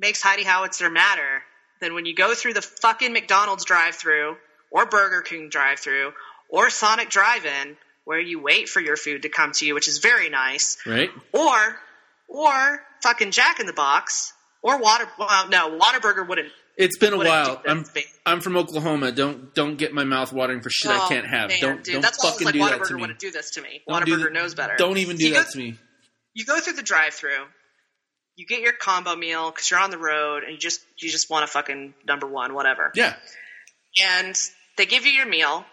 makes Heidi Howitzer madder than when you go through the fucking McDonald's drive-thru or Burger King drive-thru or Sonic Drive-In where you wait for your food to come to you, which is very nice. Right. Or fucking Jack in the Box or Whataburger wouldn't. It's been a while. I'm from Oklahoma. Don't get my mouth watering for shit I can't have. Man, don't that's fucking like, do that to me. Whataburger wouldn't do this to me. Whataburger knows better. Don't even do that to me. You go through the drive-through. You get your combo meal because you're on the road and you just want a fucking number one, whatever. Yeah. And they give you your meal.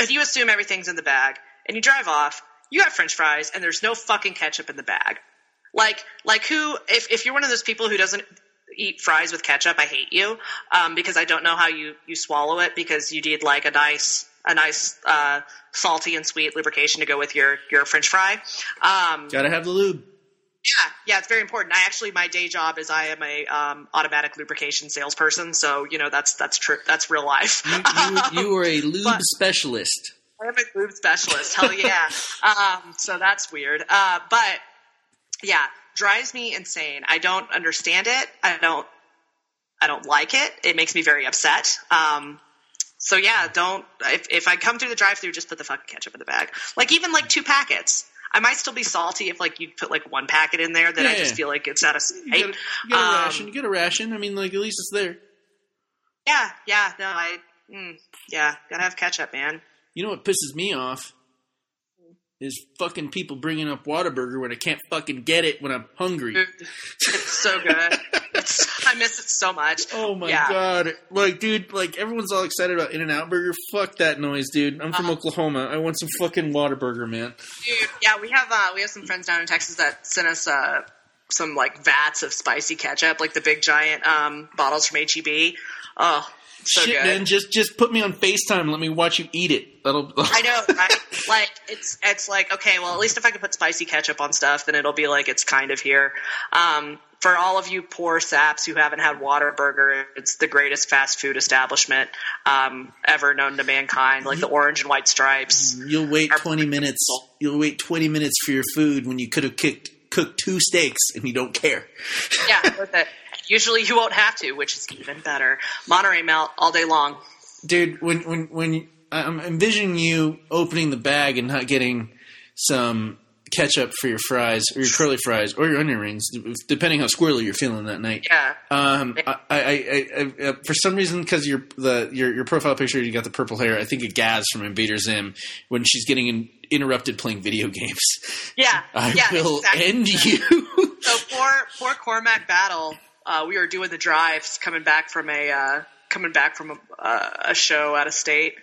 If you assume everything's in the bag and you drive off, you have French fries and there's no fucking ketchup in the bag. Like who – if you're one of those people who doesn't eat fries with ketchup, I hate you because I don't know how you swallow it because you need like a nice salty and sweet lubrication to go with your French fry. Gotta have the lube. Yeah, it's very important. I actually, my day job is I am a automatic lubrication salesperson, so you know that's true. That's real life. You are a lube specialist. I am a lube specialist. Hell yeah. So that's weird. But yeah, drives me insane. I don't understand it. I don't like it. It makes me very upset. So yeah, don't. If I come through the drive-thru, just put the fucking ketchup in the bag. Like even like 2 packets. I might still be salty if, like, you put, like, 1 packet in there. Then I just feel like it's out of sight. Get a ration. I mean, like, at least it's there. Yeah. No, gotta have ketchup, man. You know what pisses me off is fucking people bringing up Whataburger when I can't fucking get it when I'm hungry. It's so good. I miss it so much. Oh, my God. Like, dude, like, everyone's all excited about In-N-Out Burger. Fuck that noise, dude. I'm from Oklahoma. I want some fucking Whataburger, man. Dude, yeah, we have some friends down in Texas that sent us some, like, vats of spicy ketchup, like the big, giant bottles from H-E-B. Oh, so shit, good. Man, just put me on FaceTime and let me watch you eat it. That'll. I know, right? Like, it's like, okay, well, at least if I can put spicy ketchup on stuff, then it'll be like it's kind of here. For all of you poor saps who haven't had Whataburger, it's the greatest fast food establishment ever known to mankind. Like the orange and white stripes. You'll wait 20 minutes. You'll wait 20 minutes for your food when you could have cooked 2 steaks and you don't care. Yeah, worth it. Usually you won't have to, which is even better. Monterey Melt all day long. Dude, when I'm envisioning you opening the bag and not getting some ketchup for your fries or your curly fries or your onion rings, depending how squirrely you're feeling that night. Yeah. I for some reason, because your profile picture, you got the purple hair. I think of Gaz from Invader Zim when she's getting interrupted playing video games. Yeah. I will end you. So poor Cormac Battle. We were doing the drives coming back from a show out of state.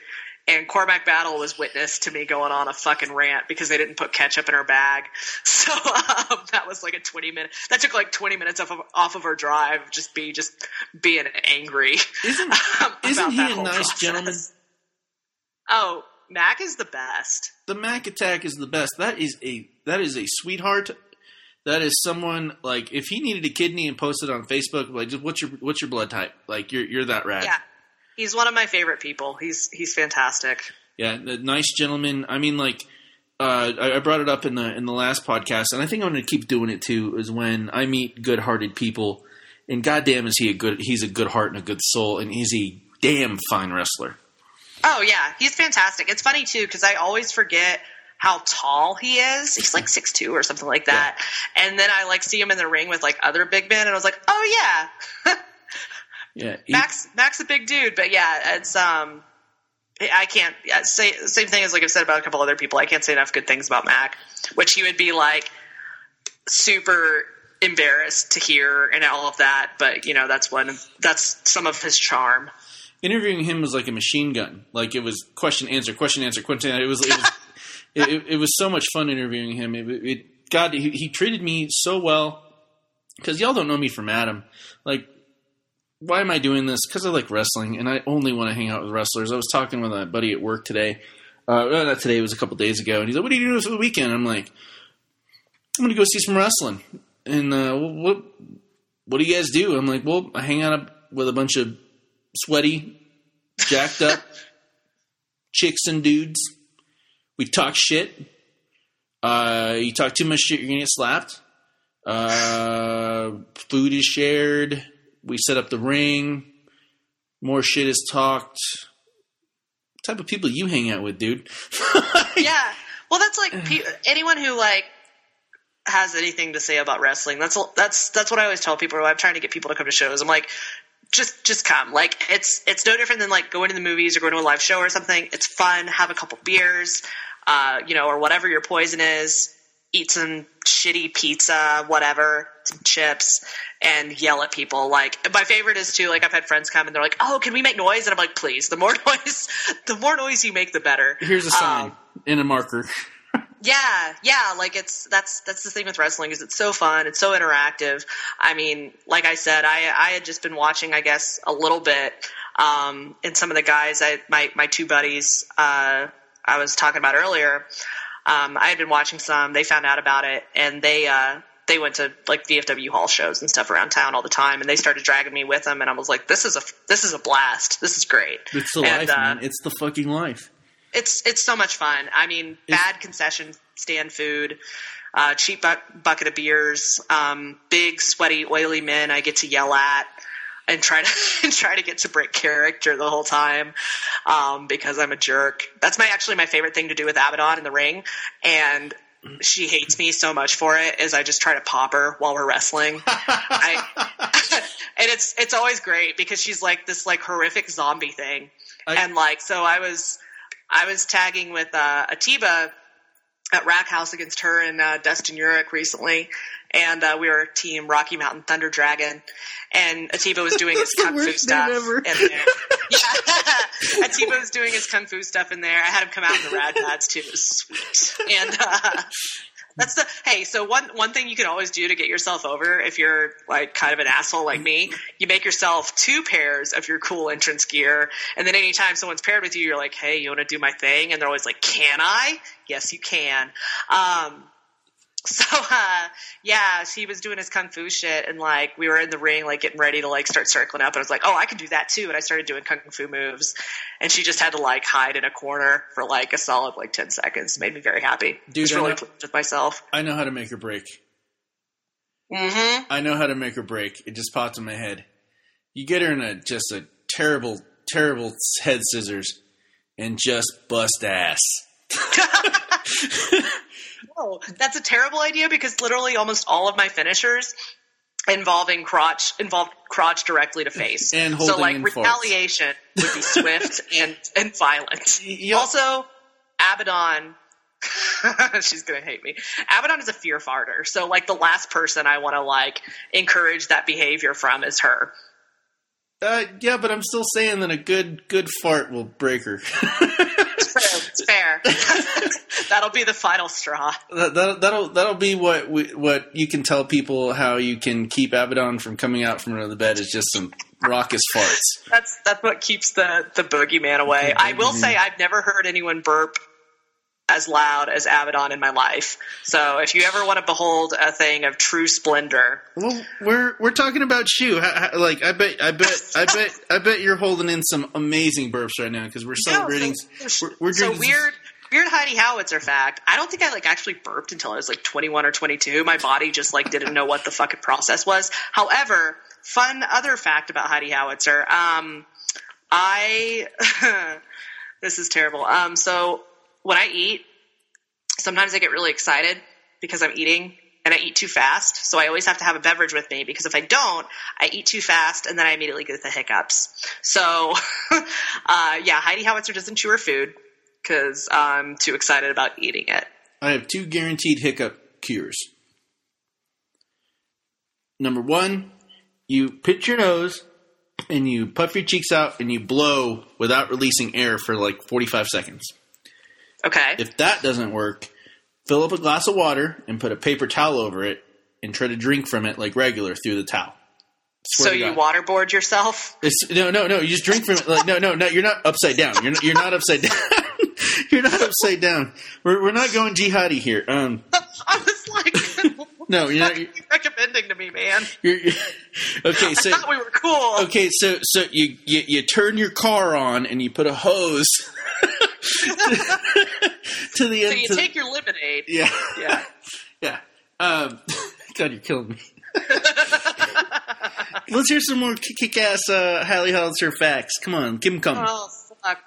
And Cormac Battle was witness to me going on a fucking rant because they didn't put ketchup in her bag. So that was like a 20-minute – that took like 20 minutes off of her drive, just being angry. Isn't he a nice gentleman? Oh, Mac is the best. The Mac Attack is the best. That is a sweetheart. That is someone – like if he needed a kidney and posted on Facebook, like just what's your blood type? Like you're that rad. Yeah. He's one of my favorite people. He's fantastic. Yeah, a nice gentleman. I mean, like, I brought it up in the last podcast, and I think I'm going to keep doing it too. Is when I meet good-hearted people, and goddamn, is he's a good heart and a good soul, and he's a damn fine wrestler. Oh yeah, he's fantastic. It's funny too because I always forget how tall he is. He's like 6'2" or something like that, yeah. And then I like see him in the ring with like other big men, and I was like, oh yeah. Yeah, Mac's a big dude, but yeah, it's I can't say the same thing as like I've said about a couple other people. I can't say enough good things about Mac, which he would be like super embarrassed to hear and all of that. But you know, that's some of his charm. Interviewing him was like a machine gun. Like it was question answer question. It was it was so much fun interviewing him. God, he treated me so well because y'all don't know me from Adam, like. Why am I doing this? Because I like wrestling, and I only want to hang out with wrestlers. I was talking with a buddy at work today. Not today. It was a couple days ago. And he's like, what are you doing for the weekend? I'm like, I'm going to go see some wrestling. And what do you guys do? I'm like, well, I hang out with a bunch of sweaty, jacked up chicks and dudes. We talk shit. You talk too much shit, you're going to get slapped. Food is shared. We set up the ring. More shit is talked. type of people you hang out with, dude. Yeah. Well, that's like anyone who like has anything to say about wrestling. That's what I always tell people when I'm trying to get people to come to shows. I'm like, just come. Like it's no different than like going to the movies or going to a live show or something. It's fun. Have a couple beers, or whatever your poison is. Eat some shitty pizza, whatever, some chips, and yell at people. Like, my favorite is too, like, I've had friends come and they're like, oh, can we make noise? And I'm like, please, the more noise you make, the better. Here's a sign and a marker. Yeah. Like, that's the thing with wrestling is it's so fun. It's so interactive. I mean, like I said, I had just been watching, I guess, a little bit. And some of the guys, my two buddies, I was talking about earlier, I had been watching some, they found out about it, and they went to like VFW hall shows and stuff around town all the time. And they started dragging me with them. And I was like, this is a blast. This is great. It's the life, man. It's the fucking life. It's so much fun. I mean, bad concession stand food, cheap bucket of beers, big sweaty, oily men I get to yell at and try to get to break character the whole time because I'm a jerk. That's my favorite thing to do with Abaddon in the ring, and she hates me so much for it is I just try to pop her while we're wrestling. And it's always great because she's like this like horrific zombie thing. So I was tagging with Atiba at Rack House against her and Dustin Urich recently. And we were Team Rocky Mountain Thunder Dragon, and Atiba was doing his kung fu stuff in there. Yeah, Atiba was doing his kung fu stuff in there. I had him come out in the rad pads too. It was sweet. And that's the hey. So one thing you can always do to get yourself over if you're like kind of an asshole like me, you make yourself two pairs of your cool entrance gear, and then anytime someone's paired with you, you're like, hey, you want to do my thing? And they're always like, can I? Yes, you can. So, she was doing his kung fu shit, and, like, we were in the ring, like, getting ready to, like, start circling up, and I was like, oh, I can do that, too, and I started doing kung fu moves, and she just had to, like, hide in a corner for, like, a solid, like, 10 seconds. It made me very happy. Dude, I was really pleased with myself. I know how to make her break. Mm-hmm. I know how to make her break. It just popped in my head. You get her in just a terrible, terrible head scissors, and just bust ass. Oh, that's a terrible idea because literally almost all of my finishers involved crotch directly to face. And holding so, like, retaliation would be swift and violent. Yep. Also, Abaddon – she's going to hate me. Abaddon is a fear farter. So, like, the last person I want to, like, encourage that behavior from is her. Yeah, but I'm still saying that a good fart will break her. It's fair. That'll be the final straw. That'll be what you can tell people how you can keep Abaddon from coming out from under the bed is just some raucous farts. That's what keeps the boogeyman away. I will say I've never heard anyone burp as loud as Abaddon in my life. So if you ever want to behold a thing of true splendor, well, we're talking about you. Like I bet you're holding in some amazing burps right now because we're celebrating. No, we're so weird Heidi Howitzer fact. I don't think I like actually burped until I was like 21 or 22. My body just like didn't know what the fucking process was. However, fun other fact about Heidi Howitzer. I this is terrible. So. When I eat, sometimes I get really excited because I'm eating and I eat too fast. So I always have to have a beverage with me because if I don't, I eat too fast and then I immediately get the hiccups. So, Heidi Howitzer doesn't chew her food because I'm too excited about eating it. I have two guaranteed hiccup cures. Number one, you pinch your nose and you puff your cheeks out and you blow without releasing air for like 45 seconds. Okay. If that doesn't work, fill up a glass of water and put a paper towel over it and try to drink from it like regular through the towel. So you waterboard yourself? No. You just drink from it. Like, no. You're not upside down. You're not upside down. You're not upside down. We're not going jihadi here. I was like, no, you're not recommending to me, man. Okay, so I thought we were cool. Okay, so you turn your car on and you put a hose. To the end. So you take your lemonade. Yeah. God, you're killing me. Let's hear some more kick-ass Hallie Howitzer facts. Come on, give them come. Oh fuck.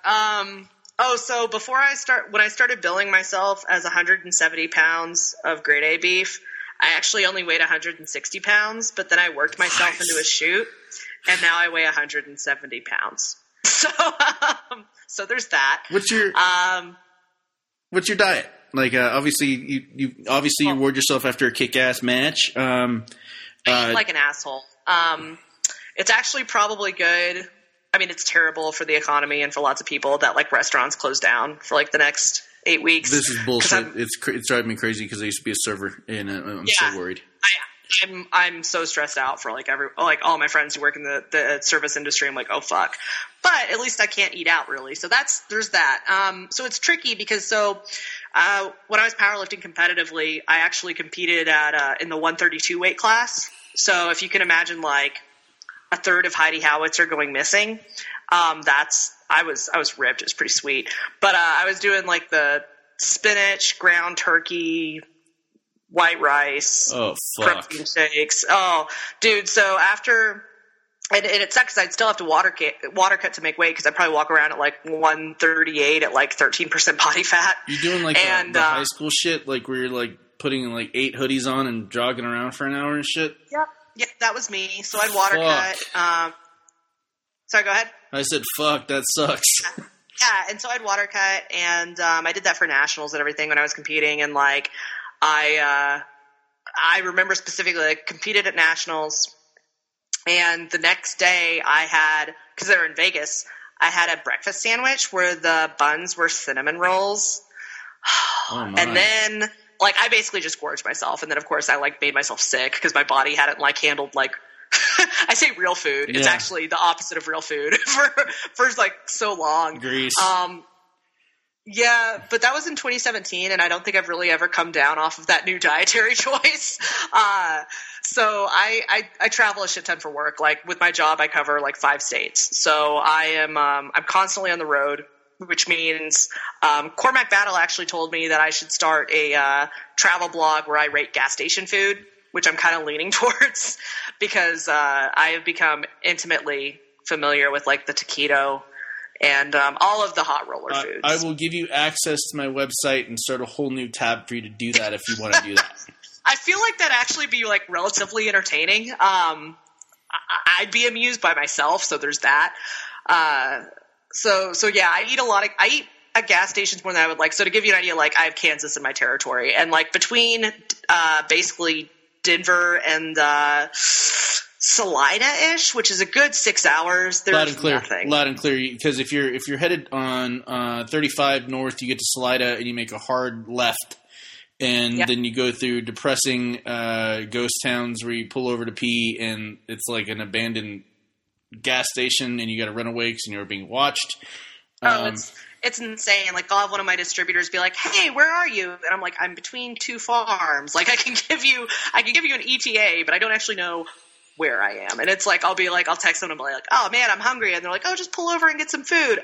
Oh, so before I start, when I started billing myself as 170 pounds of grade A beef, I actually only weighed 160 pounds, but then I worked myself into a shoot, and now I weigh 170 pounds. So, so there's that. What's your diet? Like, obviously you reward yourself after a kick-ass match. I eat like an asshole. It's actually probably good. I mean, it's terrible for the economy and for lots of people that like restaurants close down for like the next 8 weeks. This is bullshit. It's driving me crazy because I used to be a server, and I'm so worried. I'm so stressed out for like all my friends who work in the service industry. I'm like, oh fuck. But at least I can't eat out really. So there's that. So it's tricky because when I was powerlifting competitively, I actually competed at in the 132 weight class. So if you can imagine like a third of Heidi Howitzer going missing, I was ripped. It was pretty sweet. But I was doing like the spinach, ground turkey, white rice, protein shakes. Oh, dude. So after and it sucks. I'd still have to water cut to make weight because I'd probably walk around at like 138 at like 13% body fat. You're doing like the high school shit, like where you're like putting like 8 hoodies on and jogging around for an hour and shit. Yep. Yeah, that was me. So I'd water cut. Sorry, go ahead. I said, fuck, that sucks. Yeah, and so I'd water cut, and I did that for nationals and everything when I was competing. And, like, I remember specifically, I competed at nationals, and the next day I had – because they were in Vegas, I had a breakfast sandwich where the buns were cinnamon rolls. Oh, my. And then – like, I basically just gorged myself, and then, of course, I, like, made myself sick because my body hadn't, like, handled, like – I say real food. Yeah. It's actually the opposite of real food for like, so long. Grease. Yeah, but that was in 2017, and I don't think I've really ever come down off of that new dietary choice. So I travel a shit ton for work. Like, with my job, I cover, like, 5 states. So I am I'm constantly on the road. Which means Cormac Battle actually told me that I should start a travel blog where I rate gas station food, which I'm kind of leaning towards because I have become intimately familiar with like the taquito and all of the hot roller foods. I will give you access to my website and start a whole new tab for you to do that if you want to do that. I feel like that'd actually be like relatively entertaining. I'd be amused by myself, so there's that. So yeah, I eat a lot of – I eat at gas stations more than I would like. So to give you an idea, like I have Kansas in my territory, and like between basically Denver and Salina-ish, which is a good 6 hours, there's nothing. Loud and clear, because if you're headed on 35 north, you get to Salina and you make a hard left, and then you go through depressing ghost towns where you pull over to pee, and it's like an abandoned – gas station, and you got to run away because you were being watched. It's insane. Like, I'll have one of my distributors be like, "Hey, where are you?" And I'm like, "I'm between 2 farms. Like, I can give you an ETA, but I don't actually know where I am." And it's like, I'll be like, I'll text them and be like, "Oh man, I'm hungry," and they're like, "Oh, just pull over and get some food."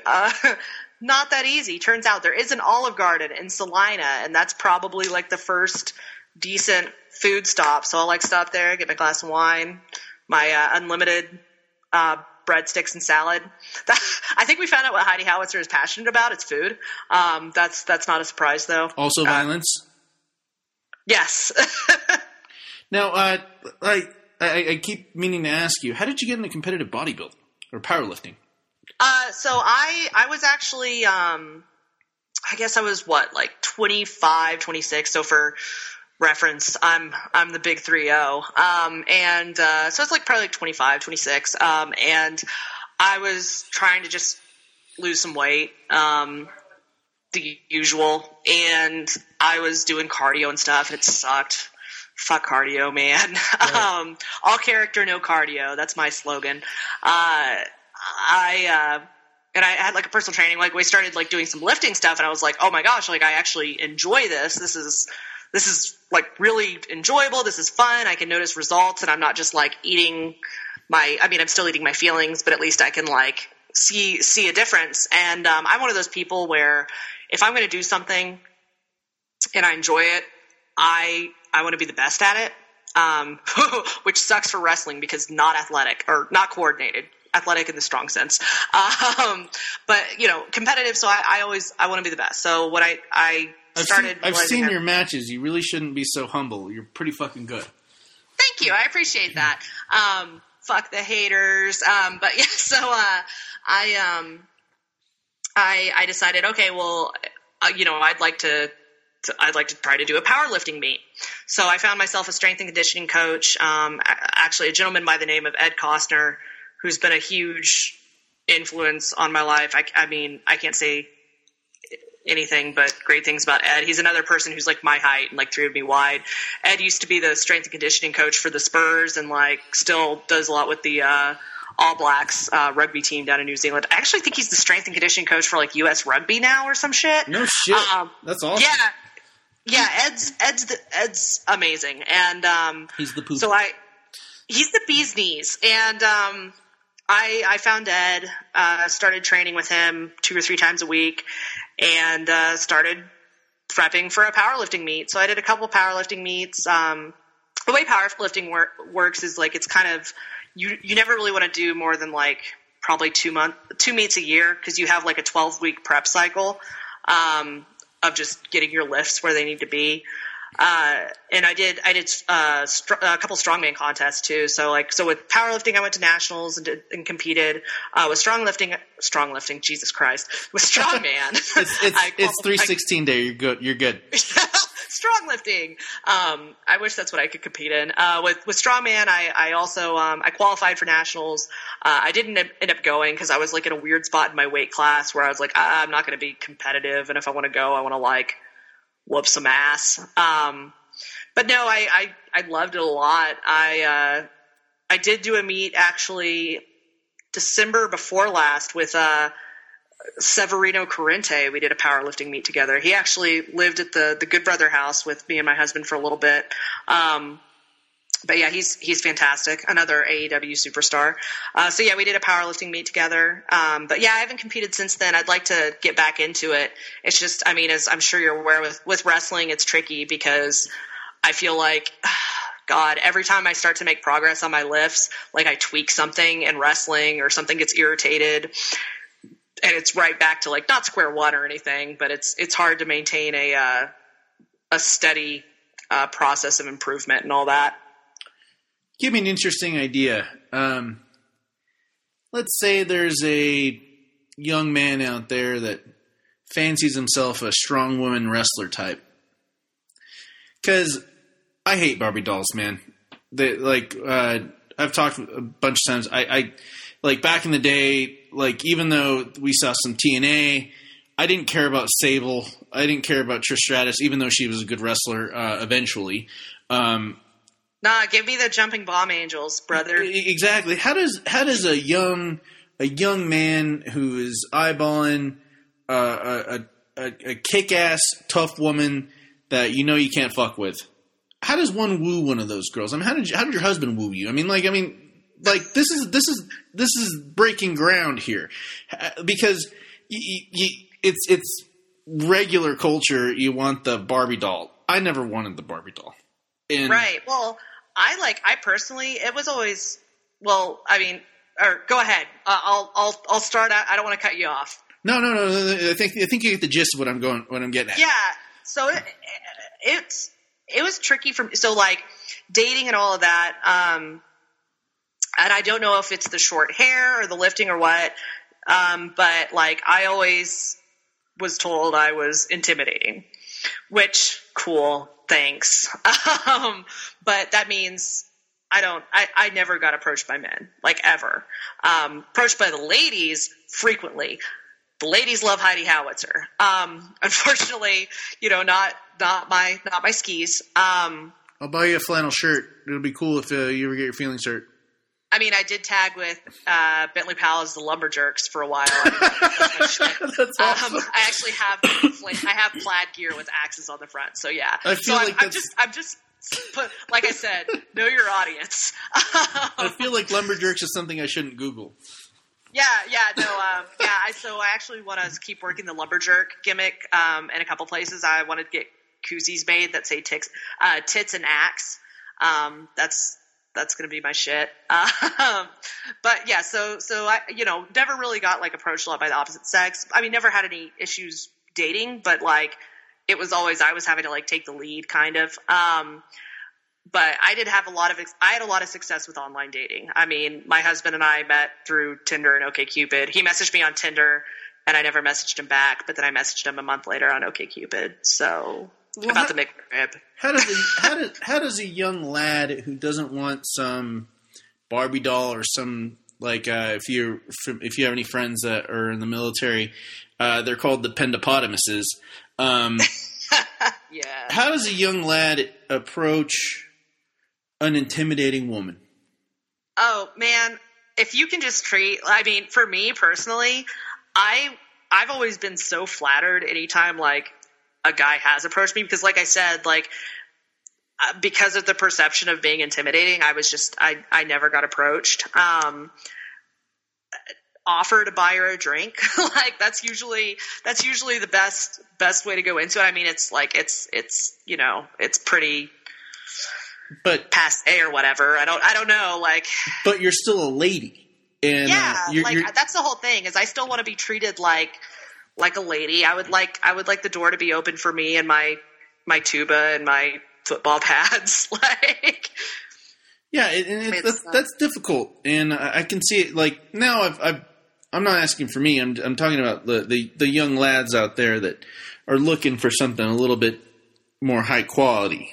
Not that easy. Turns out there is an Olive Garden in Salina, and that's probably like the first decent food stop. So I'll like stop there, get my glass of wine, my unlimited. Breadsticks and salad. I think we found out what Heidi Howitzer is passionate about. It's food. That's not a surprise, though. Also violence? Yes. Now, I keep meaning to ask you, how did you get into competitive bodybuilding or powerlifting? So I was actually I guess I was what, like 25, 26, so for – reference, I'm the big 3-0. So it's like probably like 25, 26. And I was trying to just lose some weight, the usual. And I was doing cardio and stuff. It sucked. Fuck cardio, man. Right. All character, no cardio. That's my slogan. And I had like a personal training. Like we started like doing some lifting stuff, and I was like, oh my gosh, like I actually enjoy this. This is like really enjoyable. This is fun. I can notice results, and I'm not just like eating my – I mean, I'm still eating my feelings, but at least I can like see a difference. And I'm one of those people where if I'm going to do something and I enjoy it, I want to be the best at it, which sucks for wrestling because not athletic or not coordinated. athletic in the strong sense. But, you know, competitive. So I want to be the best. So what I've seen your matches. You really shouldn't be so humble. You're pretty fucking good. Thank you. I appreciate that. Fuck the haters. But yeah, so, I decided, okay, well, you know, I'd like to try to do a powerlifting meet. So I found myself a strength and conditioning coach, actually a gentleman by the name of Ed Costner, who's been a huge influence on my life. I mean, I can't say anything but great things about Ed. He's another person who's like my height and like 3 of me wide. Ed used to be the strength and conditioning coach for the Spurs and like still does a lot with the All Blacks rugby team down in New Zealand. I actually think he's the strength and conditioning coach for like US rugby now or some shit. No shit. That's awesome. Yeah. Yeah, Ed's amazing, and he's the poop. So he's the bee's knees, and I found Ed, started training with him 2 or 3 times a week, and started prepping for a powerlifting meet. So I did a couple powerlifting meets. The way powerlifting works is like it's kind of you never really want to do more than like probably 2 meets a year because you have like a 12-week prep cycle. Of just getting your lifts where they need to be, and I did a couple strongman contests too. So with powerlifting, I went to nationals and competed. With stronglifting, Jesus Christ, with strongman, it's 316 day. You're good. Stronglifting. I wish that's what I could compete in. With strongman, I also I qualified for nationals. I didn't end up going because I was like in a weird spot in my weight class where I was like, I'm not going to be competitive, and if I want to go, I want to like whoop some ass. But no, I loved it a lot. I did do a meet actually December before last with Severino Corrente. We did a powerlifting meet together. He actually lived at the Good Brother house with me and my husband for a little bit. But yeah, he's fantastic. Another AEW superstar. So yeah, we did a powerlifting meet together. But yeah, I haven't competed since then. I'd like to get back into it. It's just, I mean, as I'm sure you're aware with wrestling, it's tricky because I feel like, God, every time I start to make progress on my lifts, like I tweak something in wrestling or something gets irritated. And it's right back to like not square one or anything, but it's hard to maintain a steady process of improvement and all that. Give me an interesting idea. Let's say there's a young man out there that fancies himself a strong woman wrestler type. Because I hate Barbie dolls, man. They I've talked a bunch of times. I like back in the day. Like, even though we saw some TNA, I didn't care about Sable. I didn't care about Trish Stratus, even though she was a good wrestler eventually. Give me the jumping bomb angels, brother. Exactly. How does a young man who is eyeballing a kick-ass tough woman that you know you can't fuck with? How does one woo one of those girls? I mean, how did your husband woo you? Like this is breaking ground here, because it's regular culture. You want the Barbie doll. I never wanted the Barbie doll. Right. Well, I personally, it was always. Well, I mean, or go ahead. I'll start out. I don't want to cut you off. No. I think you get the gist of what I'm going. What I'm getting at. Yeah. So it was tricky for me. So like dating and all of that. And I don't know if it's the short hair or the lifting or what, but like I always was told I was intimidating, which cool, thanks. But that means I never got approached by men, like ever. Approached by the ladies frequently. The ladies love Heidi Howitzer. Unfortunately, you know, not my skis. I'll buy you a flannel shirt. It'll be cool if you ever get your feelings hurt. I mean, I did tag with Bentley Powell's The Lumberjerks for a while. That's awesome. I actually have plaid gear with axes on the front. So yeah, I'm just like I said, know your audience. I feel like Lumberjerks is something I shouldn't Google. So I actually want to keep working the lumberjerk gimmick in a couple places. I want to get koozies made that say tits and axe. That's that's going to be my shit. But yeah, so I, you know, never really got like approached a lot by the opposite sex. I mean, never had any issues dating, but like it was always, I was having to like take the lead kind of, but I did have I had a lot of success with online dating. I mean, my husband and I met through Tinder and OkCupid. He messaged me on Tinder and I never messaged him back, but then I messaged him a month later on OkCupid. So well, about the McRib. How does a young lad who doesn't want some Barbie doll or some like if you have any friends that are in the military, they're called the Pendapotamuses. Yeah. How does a young lad approach an intimidating woman? Oh man, if you can just for me personally, I've always been so flattered anytime like a guy has approached me, because like I said, like because of the perception of being intimidating, I never got approached. Offer to buy her a drink. Like that's usually the best way to go into it. I mean, it's like, it's, you know, it's pretty, but passé or whatever. I don't know. Like, but you're still a lady. And yeah, that's the whole thing is I still want to be treated like a lady. I would like the door to be open for me and my tuba and my football pads. Like, yeah, that's difficult, and I can see it. Like now, I'm not asking for me. I'm talking about the young lads out there that are looking for something a little bit more high quality.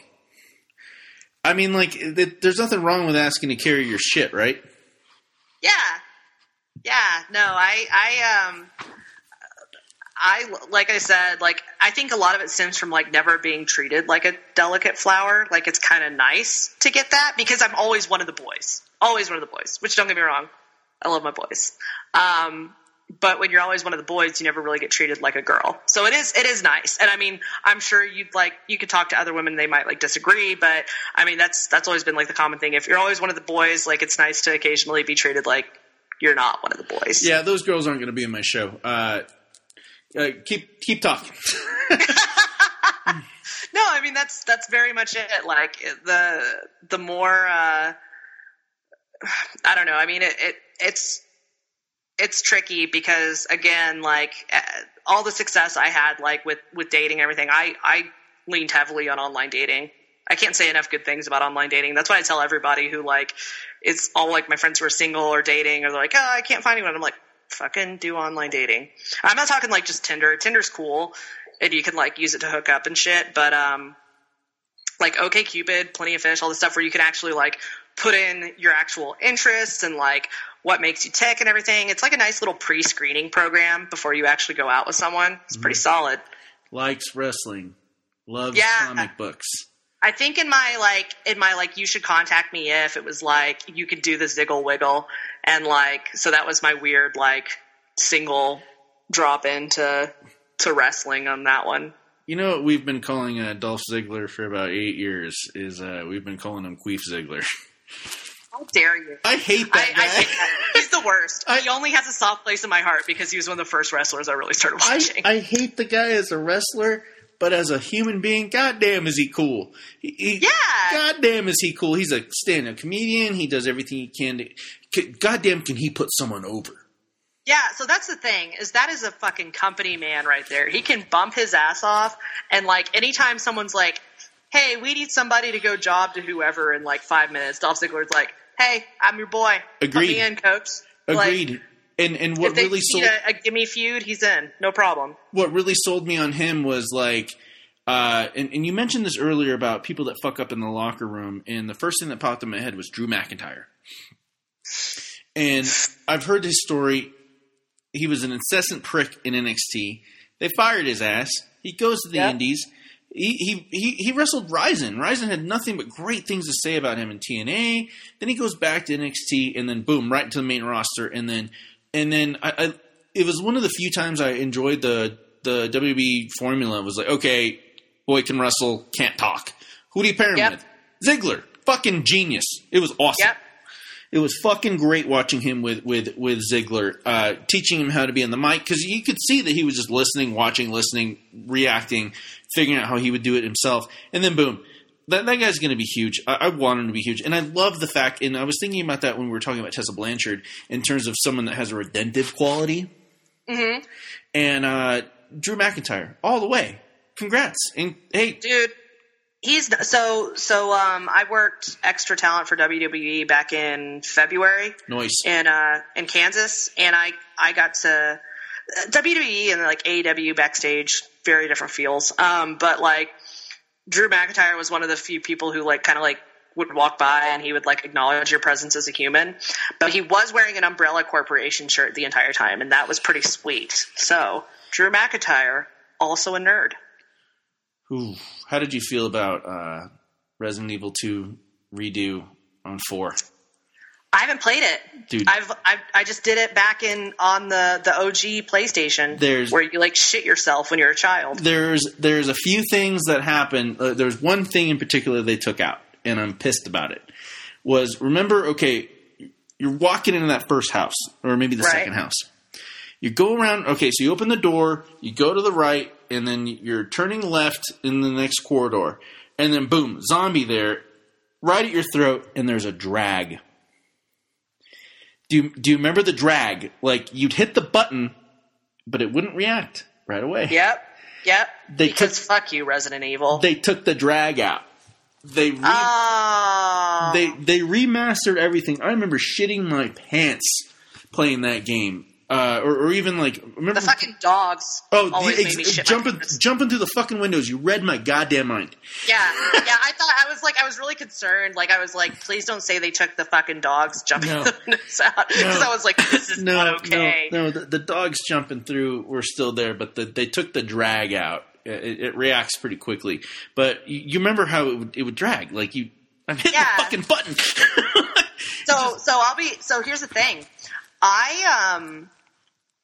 I mean, like there's nothing wrong with asking to carry your shit, right? Yeah, yeah. No, I like I said, like I think a lot of it stems from like never being treated like a delicate flower. Like it's kind of nice to get that because I'm always one of the boys. Always one of the boys, which don't get me wrong, I love my boys. But when you're always one of the boys, you never really get treated like a girl. So it is nice. And I mean, I'm sure you could talk to other women, they might like disagree, but I mean that's always been like the common thing. If you're always one of the boys, like it's nice to occasionally be treated like you're not one of the boys. Yeah, those girls aren't going to be in my show. Keep talking. No, I mean that's very much it. Like the more I don't know. I mean it's tricky because again, like all the success I had like with dating and everything, I leaned heavily on online dating. I can't say enough good things about online dating. That's what I tell everybody who like it's all like my friends who are single or dating or they're like, oh, I can't find anyone. I'm like, fucking do online dating. I'm not talking like just Tinder. Tinder's cool and you can like use it to hook up and shit, but like OkCupid, Plenty of Fish, all the stuff where you can actually like put in your actual interests and like what makes you tick and everything. It's like a nice little pre-screening program before you actually go out with someone. It's pretty solid. Likes wrestling, loves comic books. I think in my you should contact me if it was like you could do the Ziggle Wiggle and like so that was my weird like single drop into wrestling on that one. You know what we've been calling Dolph Ziggler for about 8 years is we've been calling him Queef Ziggler. How dare you? I hate that guy. I hate that. He's the worst. He only has a soft place in my heart because he was one of the first wrestlers I really started watching. I hate the guy as a wrestler. But as a human being, goddamn is he cool. Goddamn is he cool. He's a stand-up comedian. He does everything he can to – goddamn can he put someone over. Yeah, so that's the thing is that is a fucking company man right there. He can bump his ass off and like anytime someone's like, hey, we need somebody to go job to whoever in like 5 minutes, Dolph Ziggler's like, hey, I'm your boy. Agreed. Put me in, coach. Agreed. Like, And what if they really sold a gimme feud, he's in, no problem. What really sold me on him was like, and you mentioned this earlier about people that fuck up in the locker room, and the first thing that popped in my head was Drew McIntyre. And I've heard his story. He was an incessant prick in NXT. They fired his ass. He goes to the Indies. He wrestled Ryzen. Ryzen had nothing but great things to say about him in TNA. Then he goes back to NXT, and then boom, right into the main roster, and then. And then it was one of the few times I enjoyed the WWE formula. It was like, okay, boy can wrestle, can't talk. Who do you pair him with? Ziggler. Fucking genius. It was awesome. Yep. It was fucking great watching him with Ziggler, teaching him how to be on the mic. Because you could see that he was just listening, watching, reacting, figuring out how he would do it himself. And then boom, that guy's going to be huge. I want him to be huge. And I love the fact – and I was thinking about that when we were talking about Tessa Blanchard in terms of someone that has a redemptive quality. Mm-hmm. And Drew McIntyre, all the way. Congrats. And hey – dude. He's I worked extra talent for WWE back in February. Nice. In Kansas, and I got to WWE and like AEW backstage, very different feels. But like Drew McIntyre was one of the few people who like kind of like would walk by and he would like acknowledge your presence as a human. But he was wearing an Umbrella Corporation shirt the entire time, and that was pretty sweet. So Drew McIntyre, also a nerd. Ooh, how did you feel about Resident Evil 2 redo on 4? I haven't played it, dude. I just did it back on the OG PlayStation, where you like shit yourself when you're a child. There's a few things that happen. There's one thing in particular they took out, and I'm pissed about it. Was you're walking into that first house, or maybe the second house. You go around. Okay, so you open the door, you go to the right. And then you're turning left in the next corridor. And then, boom, zombie there, right at your throat, and there's a drag. Do you remember the drag? Like, you'd hit the button, but it wouldn't react right away. Yep. Fuck you, Resident Evil. They took the drag out. They remastered everything. I remember shitting my pants playing that game. Or even like remember the fucking dogs. Oh, jumping through the fucking windows! You read my goddamn mind. Yeah. I was really concerned. Like I was like, please don't say they took the fucking dogs jumping through the windows out, because I was like, this is not okay. No, the dogs jumping through were still there, but they took the drag out. It reacts pretty quickly. But you remember how it would drag? Like I'm hitting the fucking button. So here's the thing.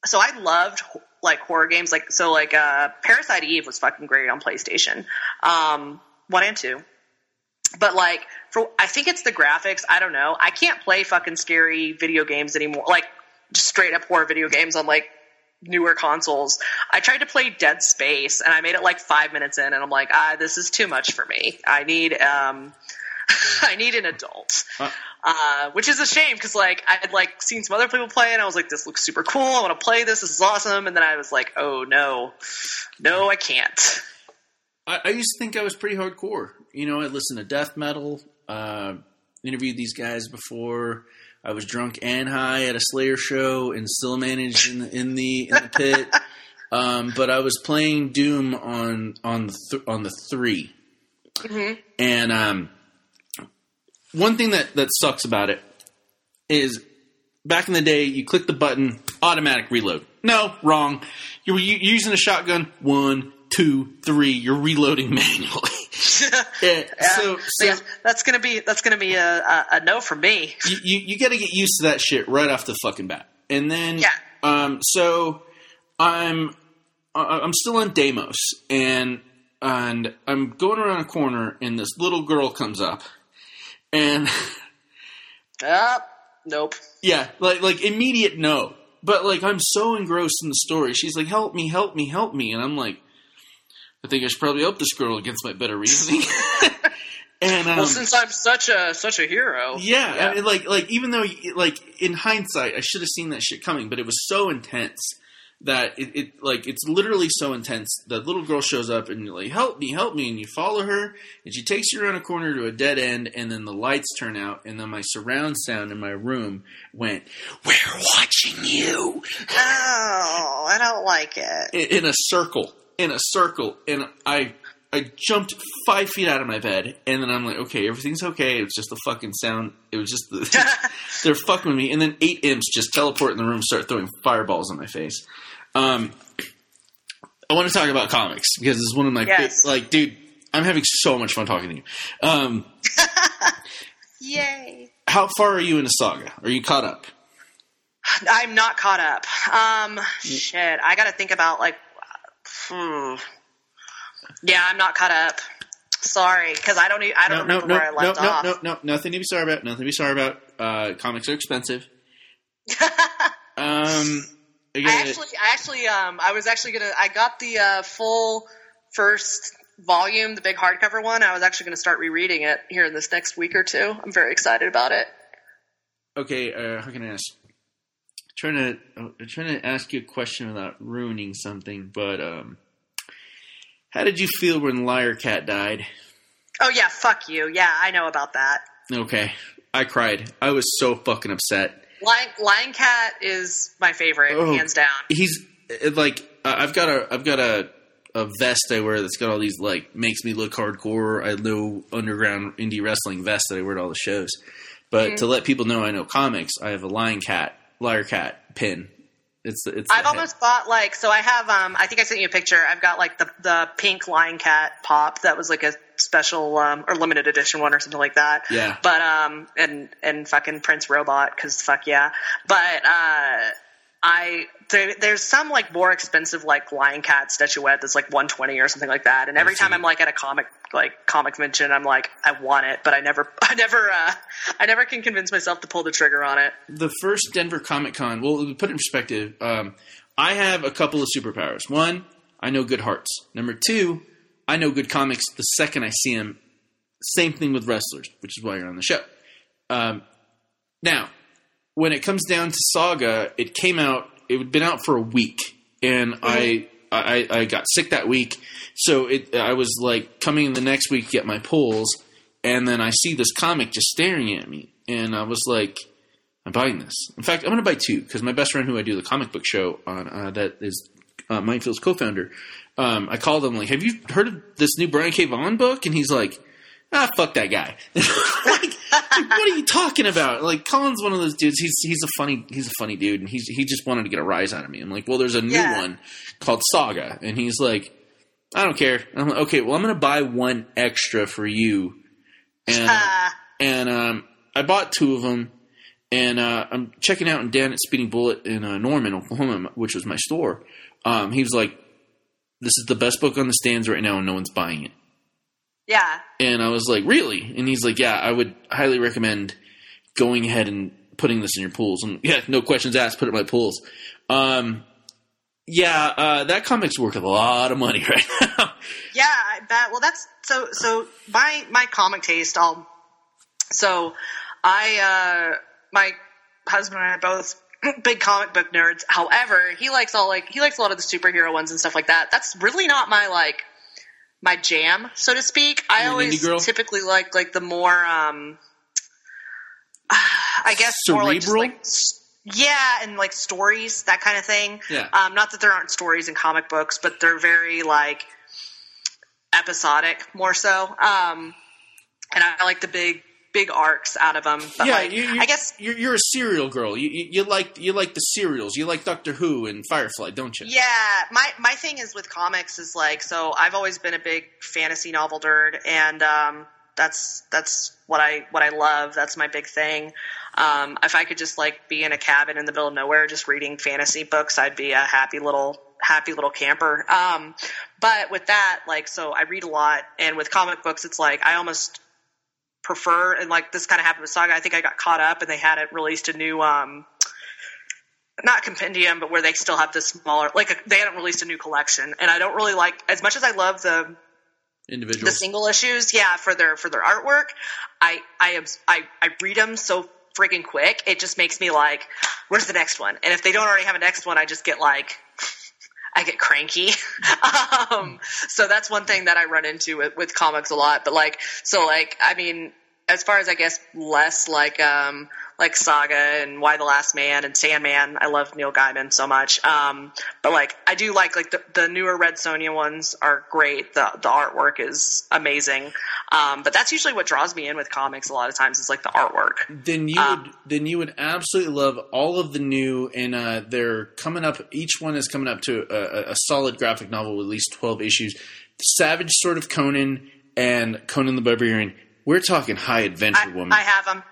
So I loved like horror games, Parasite Eve was fucking great on PlayStation, 1 and 2, but like I think it's the graphics. I don't know. I can't play fucking scary video games anymore. Like just straight up horror video games on like newer consoles. I tried to play Dead Space and I made it like 5 minutes in and I'm like, this is too much for me. I need an adult, which is a shame because like I had like seen some other people play and I was like, this looks super cool. I want to play this. This is awesome. And then I was like, oh no, I can't. I used to think I was pretty hardcore. You know, I listened to death metal, interviewed these guys before. I was drunk and high at a Slayer show and still managed in the pit. But I was playing Doom on the 3. Mm-hmm. And, one thing that sucks about it is back in the day, you click the button, automatic reload. No, wrong. You're using a shotgun. 1, 2, 3. You're reloading manually. So that's gonna be a no from me. You got to get used to that shit right off the fucking bat. And then so I'm still on Deimos, and I'm going around a corner, and this little girl comes up. And nope. Yeah, like immediate no. But like I'm so engrossed in the story. She's like, help me, help me, help me. And I'm like, I think I should probably help this girl against my better reasoning. And since I'm such a hero. Yeah. I mean, like even though like in hindsight I should have seen that shit coming, but it was so intense that it like it's literally so intense. The little girl shows up and you're like, help me, and you follow her, and she takes you around a corner to a dead end, and then the lights turn out, and then my surround sound in my room went, "We're watching you." Oh, I don't like it. In a circle, and I jumped 5 feet out of my bed, and then I'm like, okay, everything's okay. It was just the fucking sound. It was just they're fucking with me. And then 8 imps just teleport in the room, start throwing fireballs in my face. I want to talk about comics because this is one of my dude, I'm having so much fun talking to you. Yay! How far are you in a saga? Are you caught up? I'm not caught up. Shit, I got to think about like. Yeah, I'm not caught up. Sorry, because I don't remember where I left off. No, nothing to be sorry about. Comics are expensive. I got the full first volume, the big hardcover one, I was actually going to start rereading it here in this next week or two. I'm very excited about it. Okay, how can I ask? I'm trying to ask you a question without ruining something, but how did you feel when Liar Cat died? Oh, yeah, fuck you. Yeah, I know about that. Okay. I cried. I was so fucking upset. Lion Cat is my favorite, hands down. He's like, I've got a vest I wear that's got all these, like, makes me look hardcore. I know underground indie wrestling vest that I wear at all the shows. But to let people know I know comics, I have a Liar Cat pin. I have, I think I sent you a picture. I've got like the pink Lion Cat pop that was like a special, or limited edition one or something like that. Yeah. But, and fucking Prince Robot, 'cause fuck yeah. But, there's some like more expensive like Lion Cat statuette that's like $120 or something like that. And every time I'm like at a comic convention, I'm like, I want it, but I never can convince myself to pull the trigger on it. The first Denver Comic Con, well, to put it in perspective, I have a couple of superpowers. One, I know good hearts. Number two, I know good comics the second I see them. Same thing with wrestlers, which is why you're on the show. Now, when it comes down to Saga, it came out – it had been out for a week, and I got sick that week. So I was like coming in the next week to get my pulls, and then I see this comic just staring at me, and I was like, I'm buying this. In fact, I'm going to buy two because my best friend who I do the comic book show on that is Mindfield's co-founder, I called him like, have you heard of this new Brian K. Vaughan book? And he's like, fuck that guy. Like, what are you talking about? Like, Colin's one of those dudes. He's a funny dude, and he just wanted to get a rise out of me. I'm like, well, there's a new one called Saga, and he's like, I don't care. And I'm like, okay, well, I'm gonna buy one extra for you, and I bought two of them, and I'm checking out down at Speeding Bullet in Norman, Oklahoma, which was my store. He was like, this is the best book on the stands right now, and no one's buying it. Yeah. And I was like, really? And he's like, yeah, I would highly recommend going ahead and putting this in your pools. And yeah, no questions asked, put it in my pools. That comic's worth a lot of money right now. Yeah, I bet. Well, that's so my comic taste, my husband and I are both big comic book nerds. However, he likes a lot of the superhero ones and stuff like that. That's really not my my jam, so to speak. I always typically like the more, I guess, cerebral? More like, just like, yeah, and like stories, that kind of thing. Yeah. Not that there aren't stories in comic books, but they're very like episodic, more so. And I like the big arcs out of them. But yeah, like, I guess you're a serial girl. You like the serials. You like Doctor Who and Firefly, don't you? Yeah, my thing is with comics is like, so I've always been a big fantasy novel nerd, and that's what I love. That's my big thing. If I could just like be in a cabin in the middle of nowhere just reading fantasy books, I'd be a happy little camper. But with that, like, so I read a lot, and with comic books, it's like I almost prefer, and like this kind of happened with Saga, I think I got caught up and they had it released a new not compendium, but where they still have this smaller, like they hadn't released a new collection, and I don't really like, as much as I love the individual, the single issues, yeah, for their artwork, I read them so freaking quick, it just makes me like, where's the next one? And if they don't already have a next one, I just get like, I get cranky. So that's one thing that I run into with comics a lot. But like, so like, I mean, as far as I guess less like Saga and Why the Last Man and Sandman, I love Neil Gaiman so much. But like, I do like the newer Red Sonja ones are great. The artwork is amazing. But that's usually what draws me in with comics. A lot of times is like the artwork. Then you would absolutely love all of the new, and they're coming up. Each one is coming up to a solid graphic novel with at least 12 issues. The Savage Sword of Conan and Conan the Barbarian. We're talking high adventure, woman. I have them.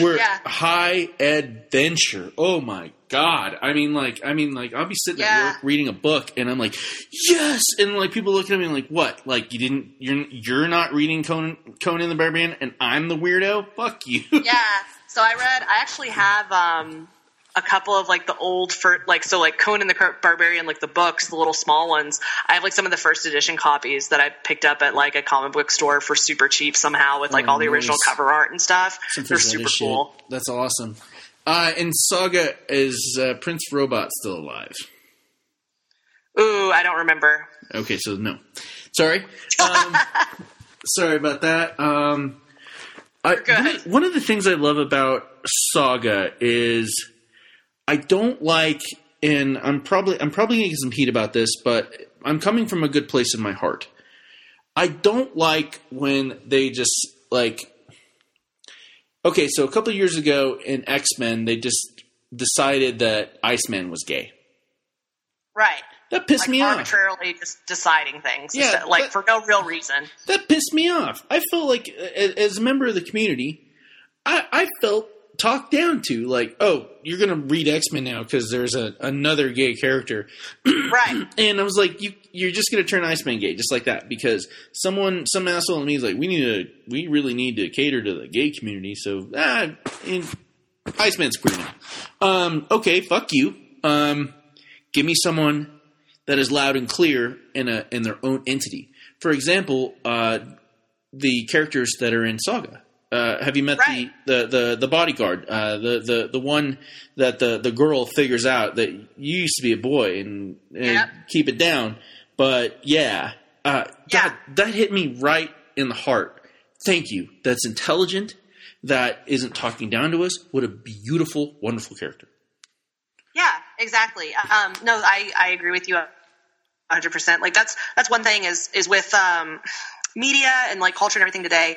We're high adventure. Oh my God. I mean, like I'll be sitting at work reading a book, and I'm like, yes. And like people look at me like, what? Like you're not reading Conan the Barbarian, and I'm the weirdo. Fuck you. Yeah. So I actually have, a couple of like the old like Conan the Barbarian, like the books, the little small ones. I have like some of the first edition copies that I picked up at like a comic book store for super cheap somehow with like all the original cover art and stuff. They're super cool. That's awesome. And Saga, is Prince Robot still alive? Ooh, I don't remember. Okay, so no. Sorry. Sorry about that. One of the things I love about Saga is I don't like, and I'm probably getting some heat about this, but I'm coming from a good place in my heart. I don't like when they just like, okay, so a couple of years ago in X-Men, they just decided that Iceman was gay. Right. That pissed me off. Arbitrarily just deciding things, for no real reason. That pissed me off. I felt like, as a member of the community, I felt talked down to. Like, oh, you're going to read X-Men now because there's another gay character. Right. And I was like, you're just going to turn Iceman gay, just like that, because some asshole in me is like, we really need to cater to the gay community. So, Iceman's queer now. Okay, fuck you. Give me someone that is loud and clear in their own entity. For example, the characters that are in Saga. Have you met the bodyguard, the one that the girl figures out that you used to be a boy and keep it down? But God, that hit me right in the heart. Thank you. That's intelligent. That isn't talking down to us. What a beautiful, wonderful character. Yeah, exactly. No, I agree with you 100%. Like that's one thing is with media and like culture and everything today.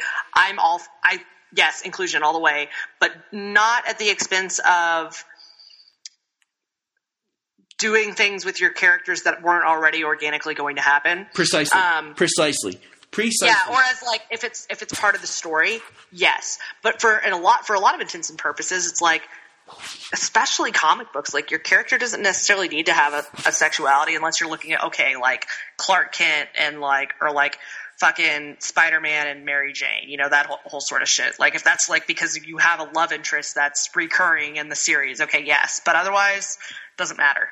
Yes, inclusion all the way, but not at the expense of doing things with your characters that weren't already organically going to happen. Precisely. Precisely. Yeah, or as like if it's part of the story, yes. But for a lot of intents and purposes, it's like, especially comic books, like your character doesn't necessarily need to have a sexuality unless you're looking at, okay, like Clark Kent and like, or like fucking Spider-Man and Mary Jane, you know, that whole sort of shit. Like if that's like, because you have a love interest that's recurring in the series, okay, yes, but otherwise it doesn't matter.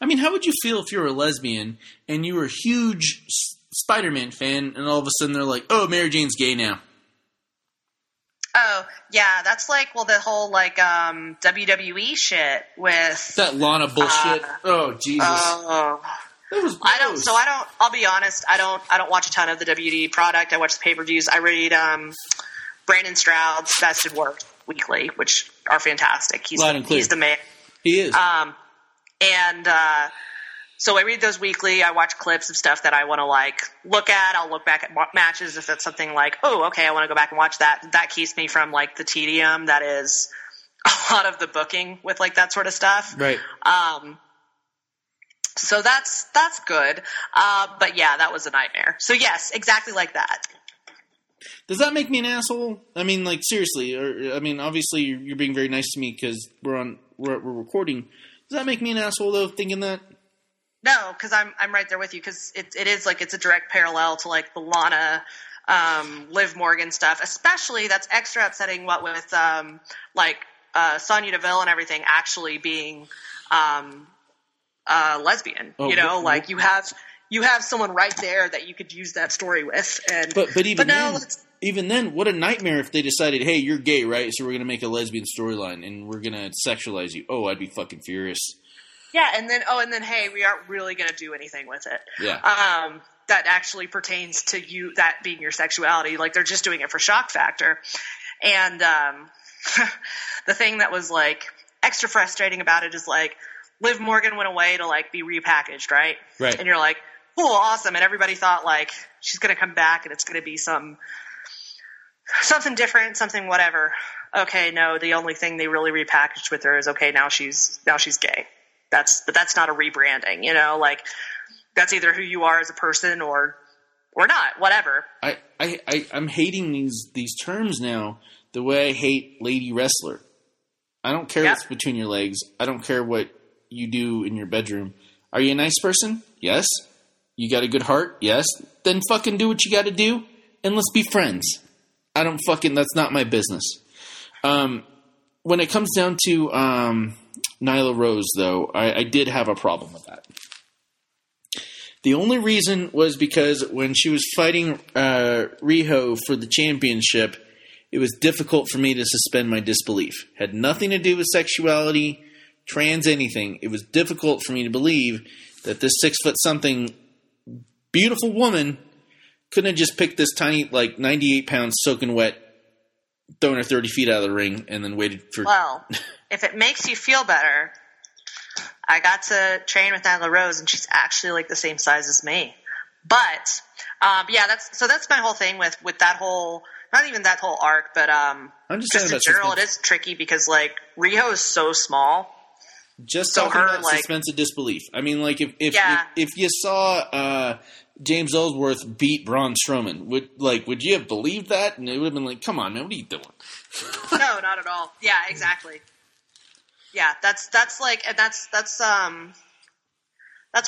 I mean, how would you feel if you were a lesbian and you were a huge Spider-Man fan and all of a sudden they're like, oh, Mary Jane's gay now? Oh, yeah, that's like, well, the whole, like, WWE shit with... that Lana bullshit. Oh, Jesus. That was gross. I'll be honest, I don't watch a ton of the WD product. I watch the pay-per-views. I read Brandon Stroud's Best and Worst Weekly, which are fantastic. He's the man. He is. So I read those weekly. I watch clips of stuff that I want to, like, look at. I'll look back at matches if it's something like, oh, okay, I want to go back and watch that. That keeps me from, like, the tedium that is a lot of the booking with, like, that sort of stuff. Right. So that's good. But, yeah, that was a nightmare. So, yes, exactly like that. Does that make me an asshole? I mean, like, seriously. Or, I mean, obviously you're being very nice to me because we're recording. Does that make me an asshole, though, thinking that? No, because I'm right there with you, because it is like it's a direct parallel to like the Lana, Liv Morgan stuff. Especially that's extra upsetting. What with Sonya Deville and everything actually being lesbian. Oh, you know, like you have someone right there that you could use that story with. And even then, what a nightmare if they decided, hey, you're gay, right? So we're gonna make a lesbian storyline and we're gonna sexualize you. Oh, I'd be fucking furious. Yeah, and then, hey, we aren't really going to do anything with it. Yeah. That actually pertains to you, that being your sexuality. Like, they're just doing it for shock factor. And the thing that was, like, extra frustrating about it is, like, Liv Morgan went away to, like, be repackaged, right? Right. And you're like, cool, awesome. And everybody thought, like, she's going to come back and it's going to be something different, something whatever. Okay, no, the only thing they really repackaged with her is, okay, now she's gay. That's not a rebranding, you know, like that's either who you are as a person or not, whatever. I'm hating these terms now the way I hate lady wrestler. I don't care what's between your legs. I don't care what you do in your bedroom. Are you a nice person? Yes. You got a good heart? Yes. Then fucking do what you got to do and let's be friends. I don't that's not my business. When it comes down to Nyla Rose, though, I did have a problem with that. The only reason was because when she was fighting Riho for the championship, it was difficult for me to suspend my disbelief. Had nothing to do with sexuality, trans anything. It was difficult for me to believe that this 6'0" beautiful woman couldn't have just picked this tiny, like 98 pounds soaking wet, thrown her 30 feet out of the ring, and then waited for... Well, if it makes you feel better, I got to train with Nyla Rose, and she's actually like the same size as me. But yeah, that's my whole thing with that whole... Not even that whole arc, but just in general, it is tricky because, like, Riho is so small. Just so her, about like, suspense of disbelief. I mean, like, if you saw James Ellsworth beat Braun Strowman, would you have believed that? And it would have been like, come on, man, what are you doing? No, not at all. Yeah, exactly. Yeah, that's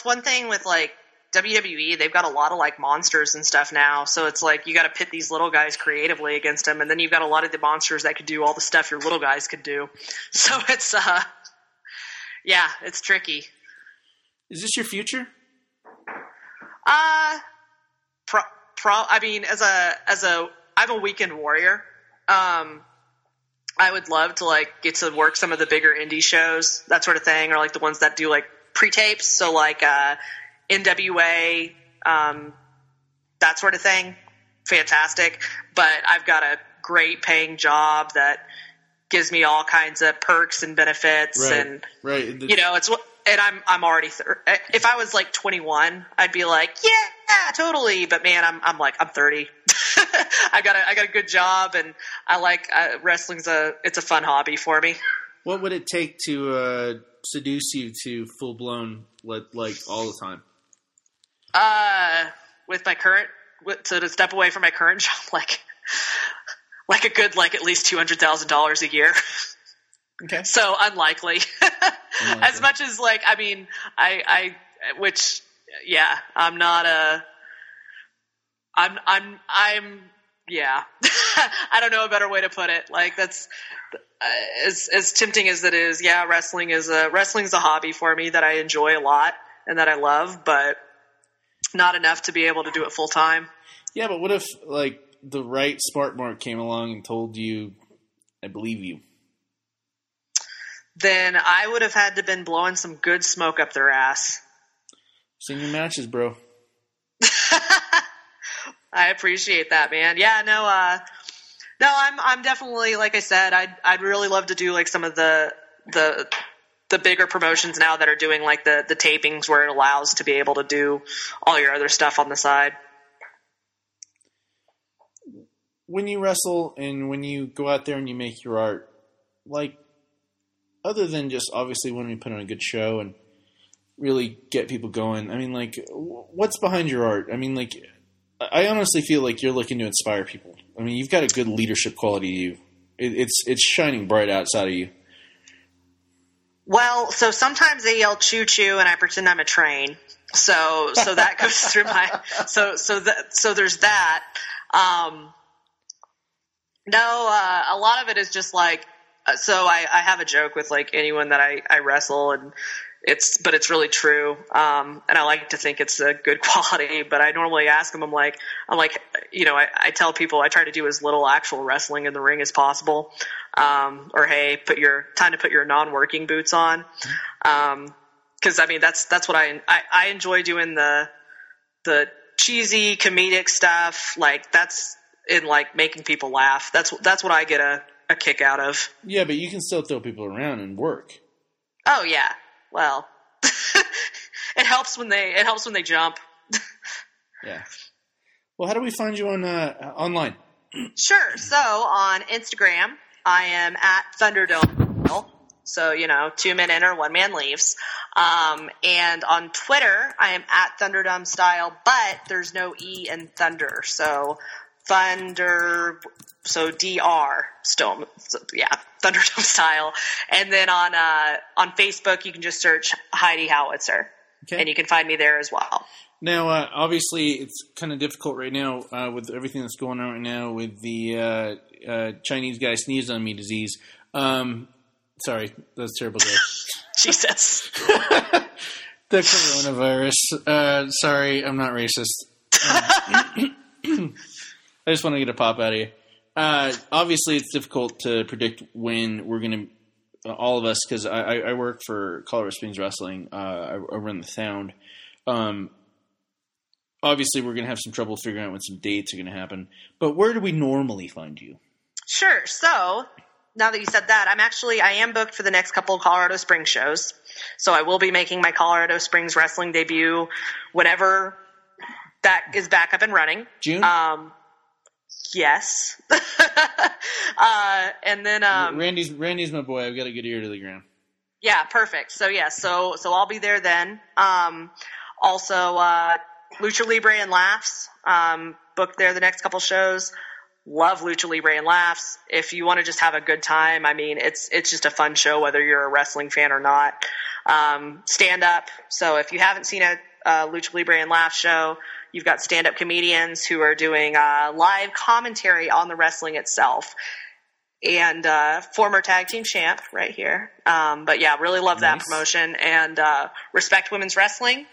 one thing with, like, WWE, they've got a lot of, like, monsters and stuff now, so it's like you got to pit these little guys creatively against them, and then you've got a lot of the monsters that could do all the stuff your little guys could do. So it's, yeah, it's tricky. Is this your future? I mean, as a, I'm a weekend warrior. I would love to, like, get to work some of the bigger indie shows, that sort of thing, or, like, the ones that do, like, pre-tapes, so, like, NWA, that sort of thing. Fantastic. But I've got a great paying job that gives me all kinds of perks and benefits. Right, and, right. You know, it's, and I'm already, if I was like 21, I'd be like, yeah, totally. But man, I'm 30. I got a good job, and I like, wrestling's it's a fun hobby for me. What would it take to, seduce you to full blown, like all the time? With my current, so to step away from my current job, like a good, like at least $200,000 a year. Okay. So unlikely. As much as like, I mean, which, yeah, I'm not a, I'm yeah, I don't know a better way to put it. Like that's as tempting as it is. Yeah. Wrestling's a hobby for me that I enjoy a lot and that I love, but not enough to be able to do it full time. Yeah, but what if like the right smart mark came along and told you, I believe you? Then I would have had to been blowing some good smoke up their ass. Seen your matches, bro. I appreciate that, man. Yeah, no, no, I'm definitely, like I said, I'd really love to do like some of the bigger promotions now that are doing like the tapings where it allows to be able to do all your other stuff on the side. When you wrestle and when you go out there and you make your art, like other than just obviously when we put on a good show and really get people going, I mean, like what's behind your art? I mean, like I honestly feel like you're looking to inspire people. I mean, you've got a good leadership quality to you. It's shining bright outside of you. Well, so sometimes they yell "choo choo" and I pretend I'm a train. So that goes through my so there's that. No, a lot of it is just like so. I have a joke with like anyone that I wrestle, and it's really true. And I like to think it's a good quality, but I normally ask them. I'm like, you know, I tell people I try to do as little actual wrestling in the ring as possible. Or hey, put your non-working boots on. 'Cause I mean, that's what I enjoy doing the cheesy comedic stuff. Like that's in like making people laugh. That's what I get a kick out of. Yeah. But you can still throw people around and work. Oh yeah. Well, it helps when they jump. Yeah. Well, how do we find you on, online? Sure. So on Instagram, I am at Thunderdome, so, you know, 2 men enter, 1 man leaves. And on Twitter, I am at Thunderdome Style, but there's no E in Thunder, so Thunder, so DR, Stone, so yeah, Thunderdome Style. And then on Facebook, you can just search Heidi Howitzer, okay, and you can find me there as well. Now, obviously, it's kind of difficult right now with everything that's going on right now with the Chinese guy sneezed on me disease. Sorry, that's terrible. Jesus. The coronavirus. Sorry, I'm not racist. I just want to get a pop out of you. Obviously, it's difficult to predict when we're going to, all of us, because I work for Colorado Springs Wrestling. I run the Sound. Obviously, we're going to have some trouble figuring out when some dates are going to happen. But where do we normally find you? Sure. So now that you said that, I am booked for the next couple of Colorado Springs shows. So I will be making my Colorado Springs Wrestling debut whenever that is back up and running. June? Yes. And then Randy's my boy. I've got a good ear to the ground. Yeah, perfect. So yeah, so I'll be there then. Also, Lucha Libre and Laughs, booked there the next couple shows. Love Lucha Libre and Laughs. If you want to just have a good time, I mean, it's just a fun show whether you're a wrestling fan or not. Stand up. So if you haven't seen a Lucha Libre and Laughs show, you've got stand-up comedians who are doing live commentary on the wrestling itself. And former tag team champ right here. But yeah, really love that promotion. And Respect Women's Wrestling.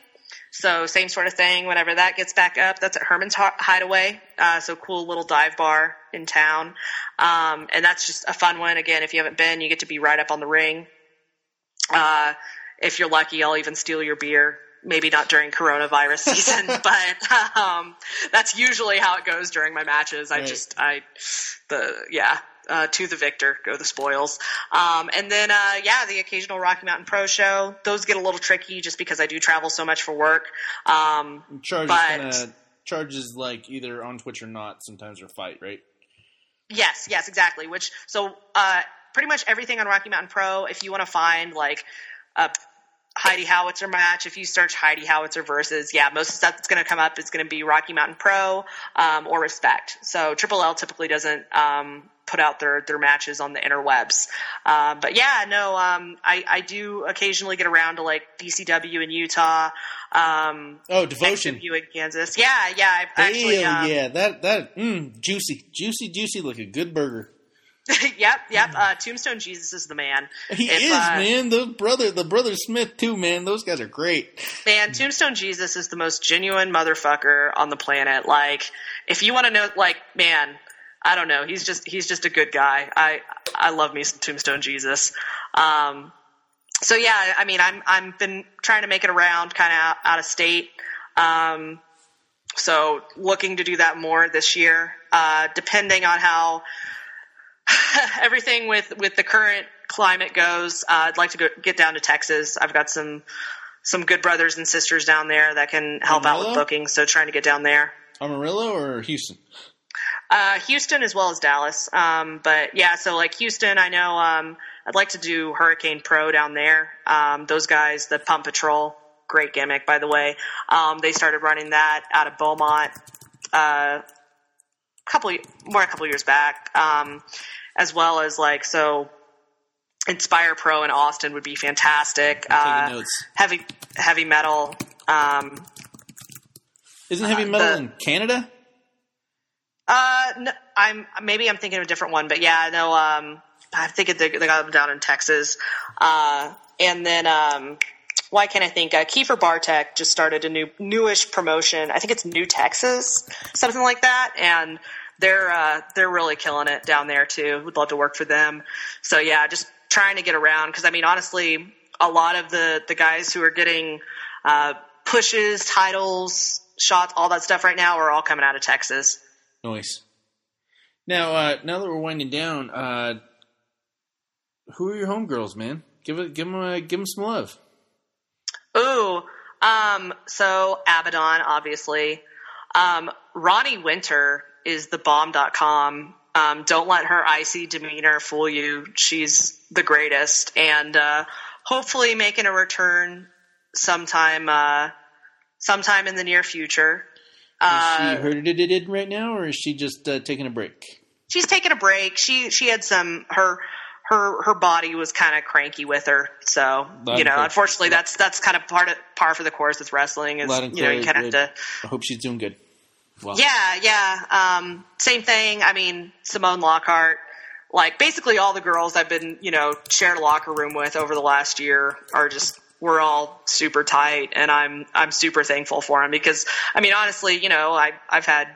So same sort of thing whenever that gets back up. That's at Herman's Hideaway, so cool little dive bar in town. And that's just a fun one. Again, if you haven't been, you get to be right up on the ring. If you're lucky, I'll even steal your beer. Maybe not during coronavirus season, but that's usually how it goes during my matches. To the victor, go the spoils. And then, the occasional Rocky Mountain Pro show. Those get a little tricky just because I do travel so much for work. Charges like either on Twitch or not sometimes are fight, right? Yes, exactly. Pretty much everything on Rocky Mountain Pro, if you want to find like a Heidi Howitzer match, if you search Heidi Howitzer versus, most of the stuff that's going to come up is going to be Rocky Mountain Pro or Respect. So Triple L typically doesn't put out their matches on the interwebs. I do occasionally get around to like DCW in Utah. Devotion. XW in Kansas. Yeah. Juicy like a good burger. Yep. Tombstone Jesus is the man. He is, man. The brother Smith too, man. Those guys are great. Man, Tombstone Jesus is the most genuine motherfucker on the planet. Like, if you want to know, like, man, I don't know. He's just a good guy. I love me some Tombstone Jesus. I'm been trying to make it around, kind of out of state. So looking to do that more this year, depending on how everything with the current climate goes. I'd like to get down to Texas. I've got some good brothers and sisters down there that can help Amarillo? Out with booking, so trying to get down there. Amarillo or Houston? Houston as well as Dallas. Houston, I know I'd like to do Hurricane Pro down there. Those guys, the Pump Patrol, great gimmick, by the way. They started running that out of Beaumont a couple years back, as well as like, so Inspire Pro in Austin would be fantastic. Heavy metal. Isn't heavy metal in Canada? No, I'm thinking of a different one, but yeah, no, I think they got them down in Texas. Why can't I think? Kiefer Bartek just started a newish promotion. I think it's New Texas, something like that. And they're really killing it down there too. Would love to work for them. So yeah, just trying to get around. Cause I mean, honestly, a lot of the guys who are getting, pushes, titles, shots, all that stuff right now are all coming out of Texas. Nice. Now that we're winding down, who are your homegirls, man? Give them some love. Ooh, so Abaddon, obviously. Ronnie Winter is the bomb.com. Don't let her icy demeanor fool you. She's the greatest. And hopefully making a return sometime in the near future. Is she hurted it right now, or is she just taking a break? She's taking a break. She had some her body was kind of cranky with her, so unfortunately, that's kind of par for the course with wrestling. Is you kind of have to. I hope she's doing good. Wow. Yeah. Same thing. I mean, Simone Lockhart like basically all the girls I've been, you know, shared a locker room with over the last year are just, we're all super tight, and I'm super thankful for them because, I mean, honestly, you know, I've had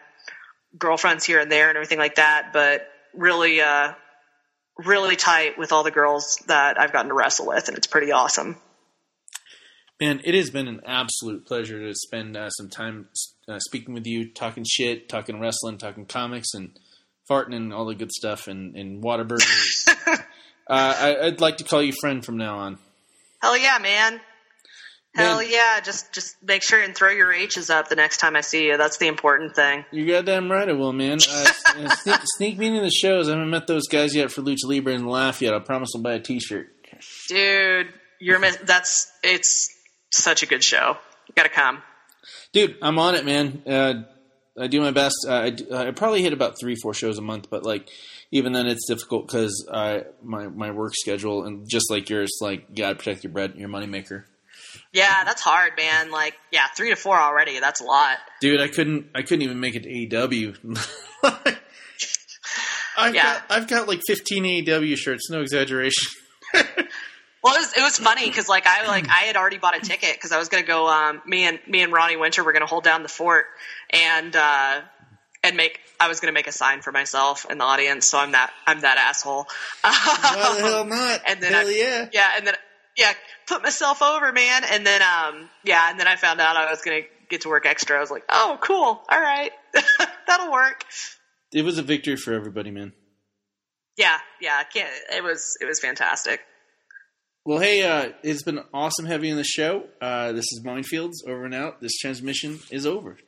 girlfriends here and there and everything like that, but really, really tight with all the girls that I've gotten to wrestle with, and it's pretty awesome. Man, it has been an absolute pleasure to spend some time speaking with you, talking shit, talking wrestling, talking comics, and farting and all the good stuff, and Whataburger. I'd like to call you friend from now on. Hell yeah, man. Hell yeah. Just make sure and throw your H's up the next time I see you. That's the important thing. You're goddamn right I will, man. Sneak me into the shows. I haven't met those guys yet for Lucha Libre and Laugh yet. I promise I'll buy a t-shirt. Dude, it's such a good show. You gotta come. Dude, I'm on it, man. I do my best. I probably hit about 3-4 shows a month, but like even then it's difficult because my work schedule, and just like yours, like you gotta protect your bread, your moneymaker. Yeah, that's hard, man. Like, yeah, 3 to 4 already. That's a lot. Dude, I couldn't even make it to AEW. I've got like 15 AEW shirts, no exaggeration. Well, it was funny because I had already bought a ticket because I was gonna go. Me and Ronnie Winter were gonna hold down the fort I was gonna make a sign for myself in the audience. So I'm that asshole. Why the hell not? And then put myself over, man. And then and then I found out I was gonna get to work extra. I was like, oh, cool, all right, that'll work. It was a victory for everybody, man. Yeah. It was fantastic. Well, hey, it's been awesome having you on the show. This is Minefields, over and out. This transmission is over.